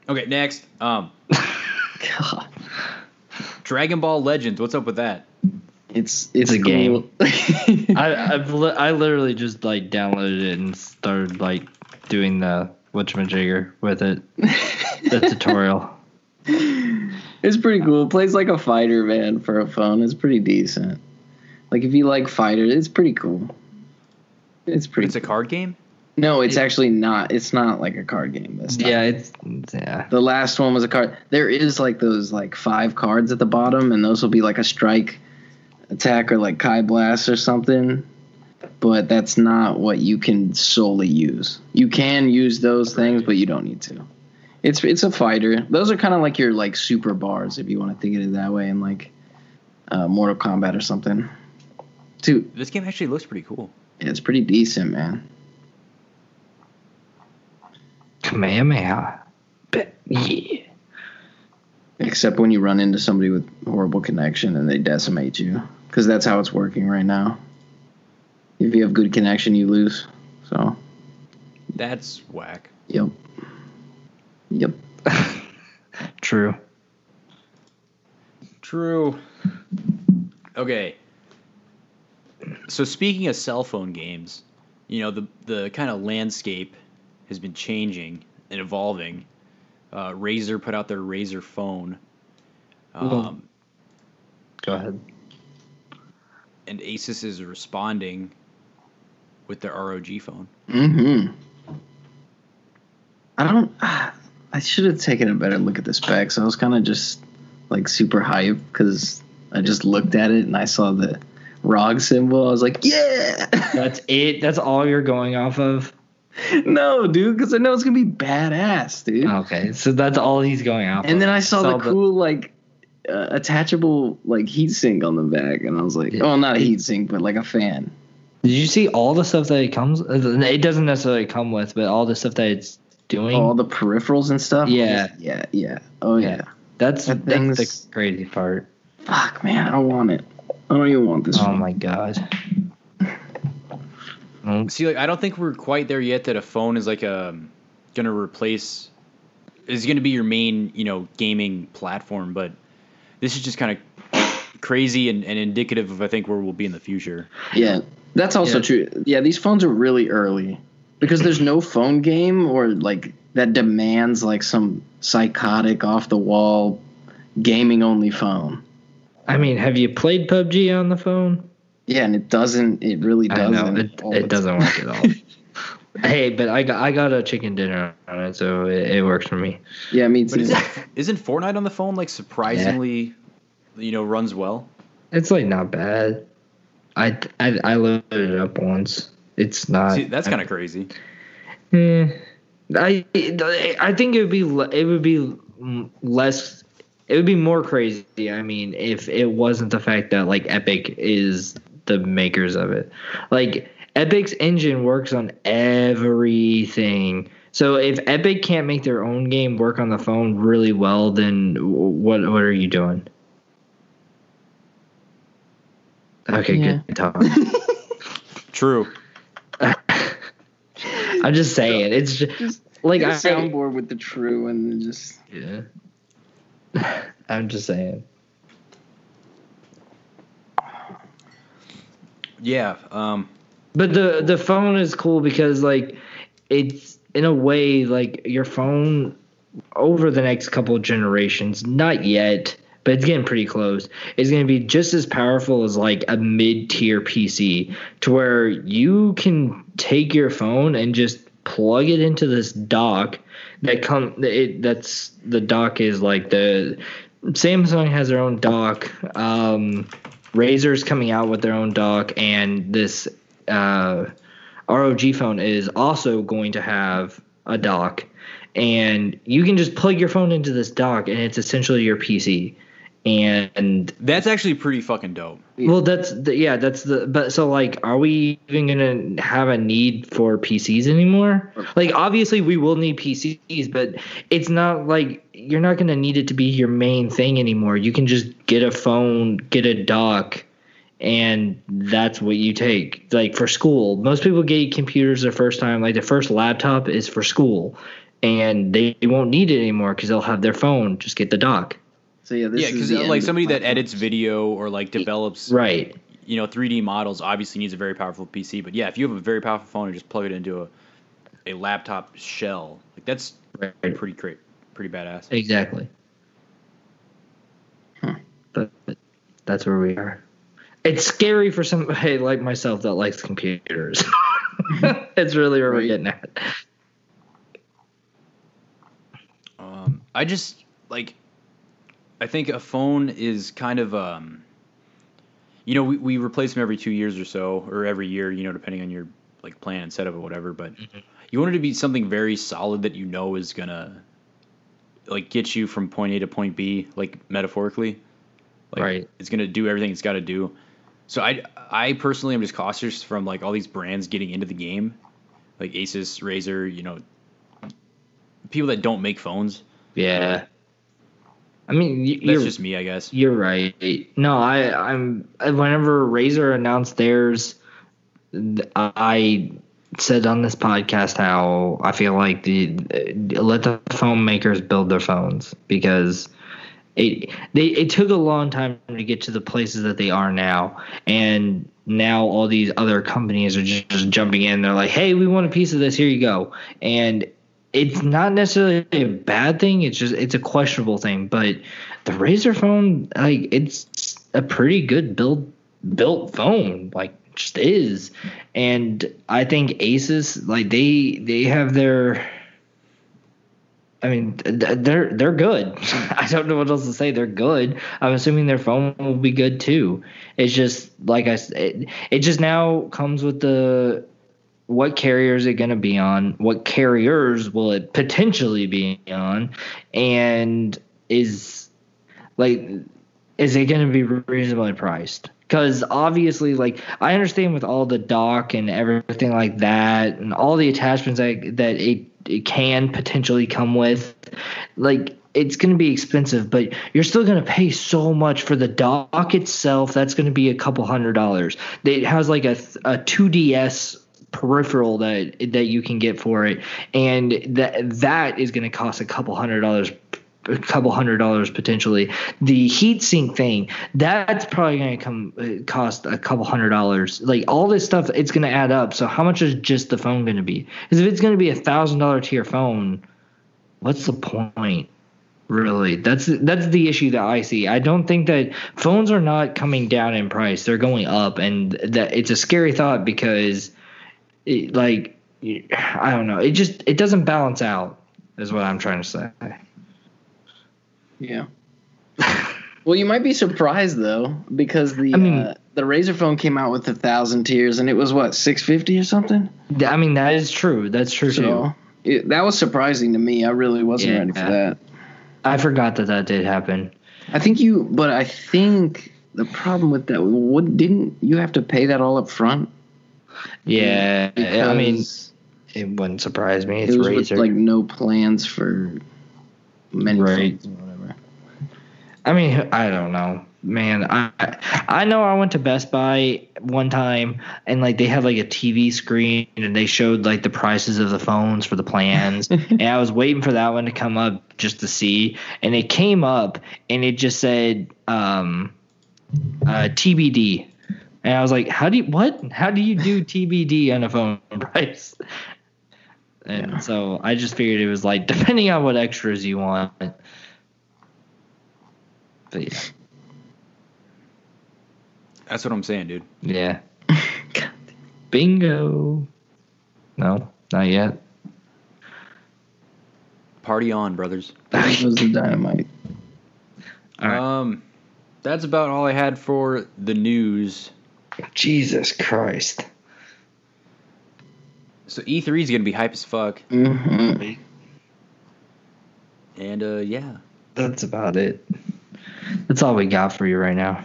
Okay, next. Um, God. Dragon Ball Legends. What's up with that? It's it's, it's a cool game. I I've li- I literally just like downloaded it and started like doing the whatchamajigger with it. The tutorial. It's pretty cool. It plays like a fighter, man, for a phone. It's pretty decent. Like if you like fighters, it's pretty cool. It's pretty. It's cool. A card game? No, it's actually not. It's not like a card game this time. Yeah, it's yeah. The last one was a card. There is like those like five cards at the bottom, and those will be like a strike attack or like Kai Blast or something. But that's not what you can solely use. You can use those things, but you don't need to. It's it's a fighter. Those are kind of like your like super bars, if you want to think of it that way, in like uh, Mortal Kombat or something. Dude, this game actually looks pretty cool. Yeah, it's pretty decent, man. Kamehameha. But, yeah. Except when you run into somebody with horrible connection and they decimate you. Because that's how it's working right now. If you have good connection, you lose. So. That's whack. Yep. Yep. True. True. Okay. So speaking of cell phone games, you know, the the kind of landscape has been changing and evolving. Uh, Razer put out their Razer phone. Um, Go ahead. And Asus is responding with their R O G phone. Mm-hmm. I don't... I should have taken a better look at the specs. I was kind of just, like, super hyped because I just looked at it and I saw the R O G symbol. I was like, yeah! That's it? That's all you're going off of? No, dude, because I know it's going to be badass, dude. Okay, so that's all he's going out for. And then I saw, saw the cool, the... like, uh, attachable, like, heat sink on the back, and I was like, yeah. oh, not a heat sink, but, like, a fan. Did you see all the stuff that it comes with? It doesn't necessarily come with, but all the stuff that it's doing. All the peripherals and stuff? Yeah. Yeah, yeah. Oh, yeah. yeah. That's, that that's the crazy part. Fuck, man, I want it. I don't even want this oh, one. Oh, my God. See, like, I don't think we're quite there yet that a phone is like a gonna replace is gonna be your main, you know, gaming platform. But this is just kind of crazy and, and indicative of I think where we'll be in the future. Yeah, that's also yeah. true. Yeah, these phones are really early because there's no phone game or like that demands like some psychotic off the wall gaming only phone. I mean, have you played P U B G on the phone? Yeah, and it doesn't. It really doesn't. It, it doesn't work at all. Hey, but I got I got a chicken dinner on it, so it, it works for me. Yeah, me too. Isn't, isn't Fortnite on the phone like surprisingly, yeah. you know, runs well? It's like not bad. I I, I loaded it up once. It's not. See, that's kind of crazy. Eh, I I think it would be it would be less. It would be more crazy. I mean, if it wasn't the fact that like Epic is the makers of it. Like Epic's engine works on everything. So if Epic can't make their own game work on the phone really well, then what what are you doing? Okay, yeah. Good talk. True. I'm just saying, it's just, just like I soundboard with the true and just yeah. I'm just saying. Yeah. Um. But the the phone is cool because like it's in a way like your phone over the next couple of generations, not yet, but it's getting pretty close, it's going to be just as powerful as like a mid-tier P C to where you can take your phone and just plug it into this dock that come it that's the dock is like the Samsung has their own dock, um Razer's coming out with their own dock, and this uh R O G phone is also going to have a dock, and you can just plug your phone into this dock and it's essentially your P C. And that's actually pretty fucking dope. Well, that's the, yeah, that's the, but so like, are we even going to have a need for P Cs anymore? Like, obviously we will need P Cs, but it's not like you're not going to need it to be your main thing anymore. You can just get a phone, get a dock, and that's what you take. Like for school, most people get computers their first time. Like the first laptop is for school, and they won't need it anymore because they'll have their phone. Just get the dock. So yeah, this yeah, because like somebody that edits video or like develops, right? You know, three D models obviously needs a very powerful P C. But yeah, if you have a very powerful phone and just plug it into a a laptop shell, like that's right. pretty great, pretty badass. Exactly. Huh. But that's where we are. It's scary for somebody like myself that likes computers. It's really where we're getting at. Um, I just like, I think a phone is kind of, um, you know, we, we replace them every two years or so, or every year, you know, depending on your like plan and setup or whatever. But mm-hmm. you want it to be something very solid that you know is gonna like get you from point A to point B, like metaphorically. Like, right. It's gonna do everything it's got to do. So I, I personally am just cautious from like all these brands getting into the game, like Asus, Razer, you know, people that don't make phones. Yeah. I mean, you're, that's just me, I guess. You're right. No, I, I'm. Whenever Razer announced theirs, I said on this podcast how I feel like the let the phone makers build their phones because. It they it took a long time to get to the places that they are now, and now all these other companies are just, just jumping in. They're like, "Hey, we want a piece of this. Here you go." And it's not necessarily a bad thing. It's just it's a questionable thing. But the Razer phone, like, it's a pretty good build built phone, like just is. And I think Asus, like they they have their. I mean, they're they're good. I don't know what else to say. They're good. I'm assuming their phone will be good too. It's just like I said. It, it just now comes with the what carrier is it going to be on? What carriers will it potentially be on? And is like is it going to be reasonably priced? Because obviously, like I understand with all the dock and everything like that, and all the attachments that that it. It can potentially come with, like it's going to be expensive, but you're still going to pay so much for the dock itself. That's going to be a couple hundred dollars. It has like a a two D S peripheral that that you can get for it, and that that is going to cost a couple hundred dollars. A couple hundred dollars potentially. The heat sink thing, that's probably going to come cost a couple hundred dollars. Like all this stuff, it's going to add up. So how much is just the phone going to be? Because if it's going to be a thousand dollar tier phone, what's the point? Really, that's that's the issue that I see. I don't think that phones are not coming down in price; they're going up, and that it's a scary thought because, it, like, I don't know, it just it doesn't balance out. Is what I'm trying to say. Yeah. Well, you might be surprised though, because the I mean, uh, the Razer phone came out with a thousand tiers, and it was what six fifty or something. I mean, that is true. That's true so, too. It, that was surprising to me. I really wasn't yeah, ready for that. I forgot that that did happen. I think you, but I think the problem with that, what didn't you have to pay that all up front? Yeah, because I mean, it wouldn't surprise me. It's it was Razor. With, like, no plans for many right. things or whatever. I mean, I don't know. Man, I I know I went to Best Buy one time, and, like, they had, like, a T V screen, and they showed, like, the prices of the phones for the plans. And I was waiting for that one to come up just to see. And it came up, and it just said um, uh, T B D. And I was like, how do you – what? How do you do T B D on a phone price? And yeah. so I just figured it was, like, depending on what extras you want. But, yeah. That's what I'm saying, dude. Yeah. Bingo. No, not yet. Party on, brothers. That was the dynamite. All right. Um, that's about all I had for the news. Jesus Christ. So E three is going to be hype as fuck. Mm-hmm. And, uh, yeah. That's about it. That's all we got for you right now.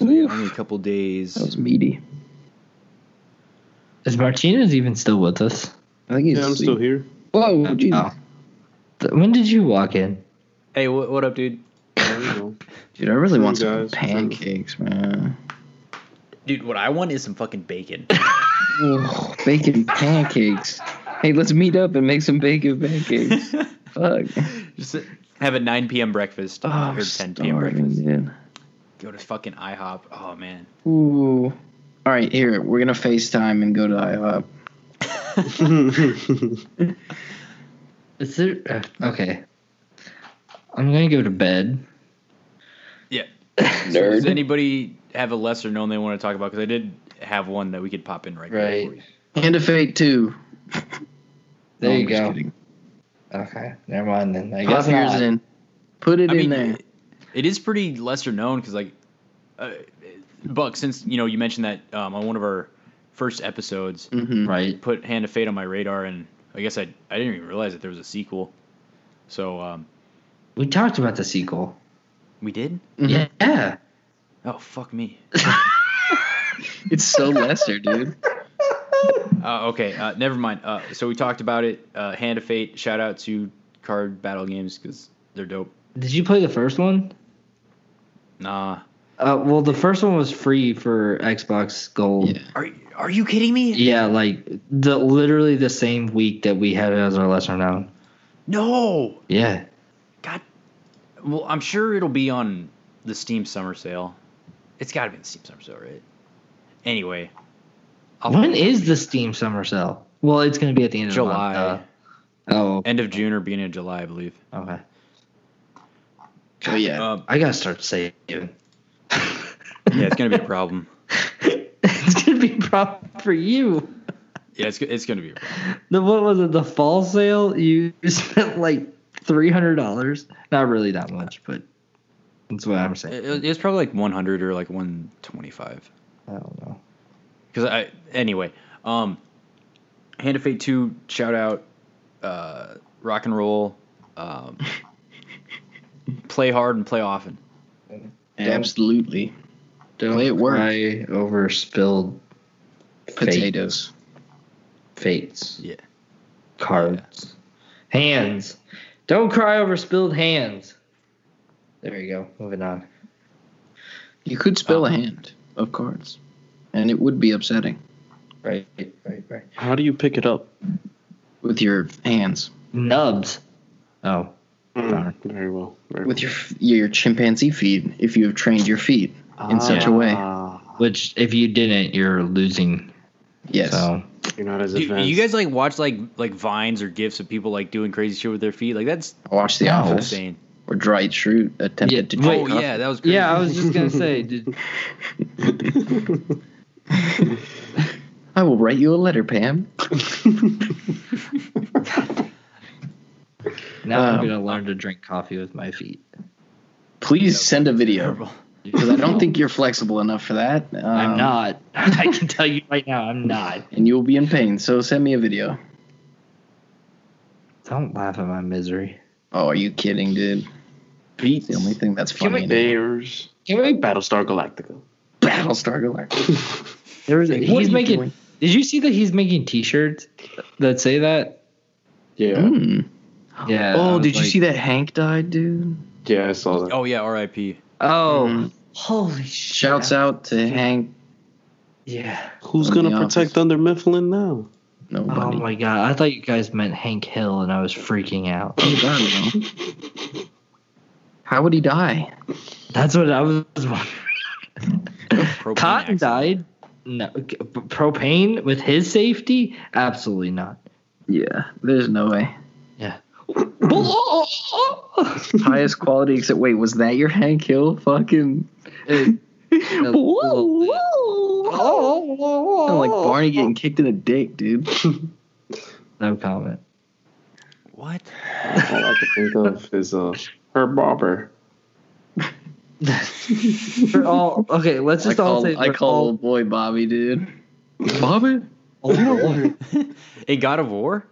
Only a couple days. That was meaty. Is Martinez even still with us? I think he's. Yeah, I'm asleep. Still here. Whoa, oh, Jesus. When did you walk in? Hey, what, what up, dude? Dude, I really want some pancakes, man. Dude, what I want is some fucking bacon. Oh, bacon pancakes. Hey, let's meet up and make some bacon pancakes. Fuck. Just have a nine p.m. breakfast. Oh, or ten p.m. breakfast. Dude. Go to fucking IHOP. Oh, man. Ooh. All right, here. We're going to FaceTime and go to IHOP. Is there... Uh, okay. I'm going to go to bed. Yeah. Nerd. So does anybody have a lesser known they want to talk about? Because I did have one that we could pop in right now. Right. Before you. Hand of Fate two. There no, you I'm go. Just kidding. Okay. Never mind then. I guess yours in. Put it I in mean, there. It, It is pretty lesser known because, like, uh, Buck, since, you know, you mentioned that um, on one of our first episodes, mm-hmm. right, put Hand of Fate on my radar, and I guess I I didn't even realize that there was a sequel. So um, we talked about the sequel. We did? Yeah. yeah. Oh, fuck me. It's so lesser, dude. Uh, okay, uh, never mind. Uh, so we talked about it. Uh, Hand of Fate, shout out to Card Battle Games because they're dope. Did you play the first one? Nah. Uh, well, the first one was free for Xbox Gold. Yeah. Are Are you kidding me? Yeah, like the literally the same week that we had it as our lesser known. No. Yeah. God. Well, I'm sure it'll be on the Steam Summer Sale. It's got to be in the Steam Summer Sale, right? Anyway. I'll when is the Steam Summer Sale? Well, it's going to be at the end of July. Uh, oh. End of June or beginning of July, I believe. Okay. Oh, yeah. Um, I got to start saving. Yeah, it's going to be a problem. It's going to be a problem for you. Yeah, it's it's going to be a problem. The, what was it? The fall sale? You spent like three hundred dollars. Not really that much, but that's what I'm saying. It, it was probably like one hundred or like one twenty-five. I don't know. Because I, anyway, um, Hand of Fate two, shout out, uh, rock and roll. Um, Play hard and play often. Absolutely. Don't play at work. Cry over spilled potatoes. Fates. Yeah. Cards. Yeah. Hands. Don't cry over spilled hands. There you go. Moving on. You could spill um, a hand of cards, and it would be upsetting. Right, right, right. How do you pick it up? With your hands. Nubs. Oh. Mm, very well. Very With your your chimpanzee feet, if you have trained your feet in ah, such a way, which if you didn't, you're losing. Yes, so. You're not as advanced. Do you guys like watch like like vines or gifs of people like doing crazy shit with their feet? Like that's I watched The Office. Insane. Or Dwight Schrute attempted yeah, to. Oh yeah, that was crazy. Yeah, I was just gonna say. Did... I will write you a letter, Pam. Now um, I'm going to learn to drink coffee with my feet. Please send a video. Because I don't think you're flexible enough for that. Um, I'm not. I can tell you right now, I'm not. And you'll be in pain, so send me a video. Don't laugh at my misery. Oh, are you kidding, dude? Feet. The only thing that's funny. Can we, Bears. Can we Battlestar Galactica? Battlestar Galactica. There is a, he's making... Did you see that he's making T-shirts that say that? Yeah. Mm. Yeah. Oh, did like, you see that Hank died, dude? Yeah, I saw that. Oh yeah, R I P. Oh, mm. Holy shit! Shouts out to Hank. Yeah. Who's gonna protect office. Under Mifflin now? Nobody. Oh my god! I thought you guys meant Hank Hill, and I was freaking out. Oh god, no. How would he die? That's what I was wondering. Cotton died. No, propane with his safety? Absolutely not. Yeah, there's no way. Yeah. Highest quality except wait, was that your Hank Hill fucking? It, I'm like Barney getting kicked in the dick, dude. No comment. What? All I can think of is uh, her barber. For all okay, let's just I all call, say I call all, old boy Bobby, dude. Bobby? Oh, a God of War?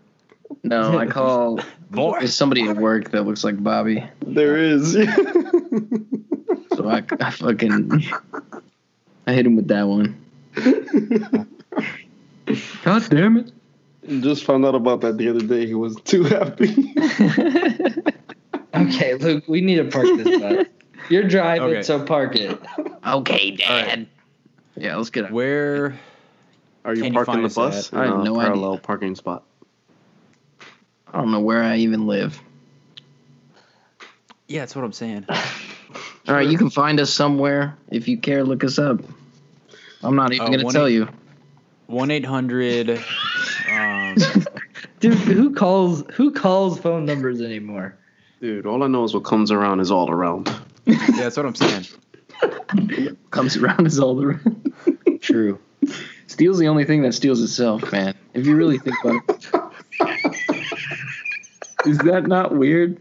No, I call there's somebody at work that looks like Bobby. There is. So I, I fucking I hit him with that one. God damn it! Just found out about that the other day. He was too happy. Okay, Luke, we need to park this up. You're driving, okay. So park it. Okay, Dad. Right. Yeah, let's get out. Where are you parking you the bus? I have no, no parallel idea. Parking spot. I don't know where I even live. Yeah, that's what I'm saying. All sure. Right, you can find us somewhere. If you care, look us up. I'm not even uh, going to tell eight, you. one eight hundred um, Dude, who calls who calls phone numbers anymore? Dude, all I know is what comes around is all around. Yeah, that's what I'm saying. Comes around is all around. True. Steel's the only thing that steals itself, man. If you really think about it. Is that not weird?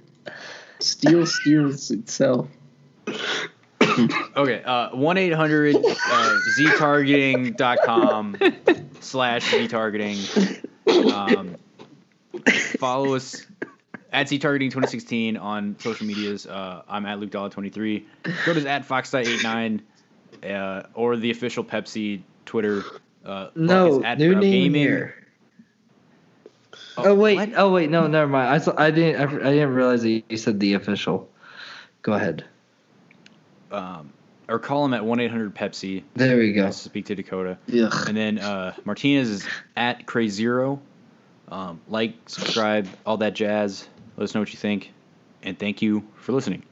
Steel steals itself. Okay, uh, one eight hundred Z targeting dot com slash Z targeting. Um, follow us at Z targeting twenty sixteen on social medias. Uh, I'm at Luke Dollar twenty-three. Go to at Fox dot eighty-nine uh, or the official Pepsi Twitter. Uh, no, at new name here. Oh, oh wait! What? Oh wait! No, never mind. I saw, I didn't. I, I didn't realize that you said the official. Go ahead. Um, or call him at one eight hundred Pepsi. There we go. To speak to Dakota. Yeah. And then uh, Martinez is at Crazero. Um, like, subscribe, all that jazz. Let us know what you think, and thank you for listening.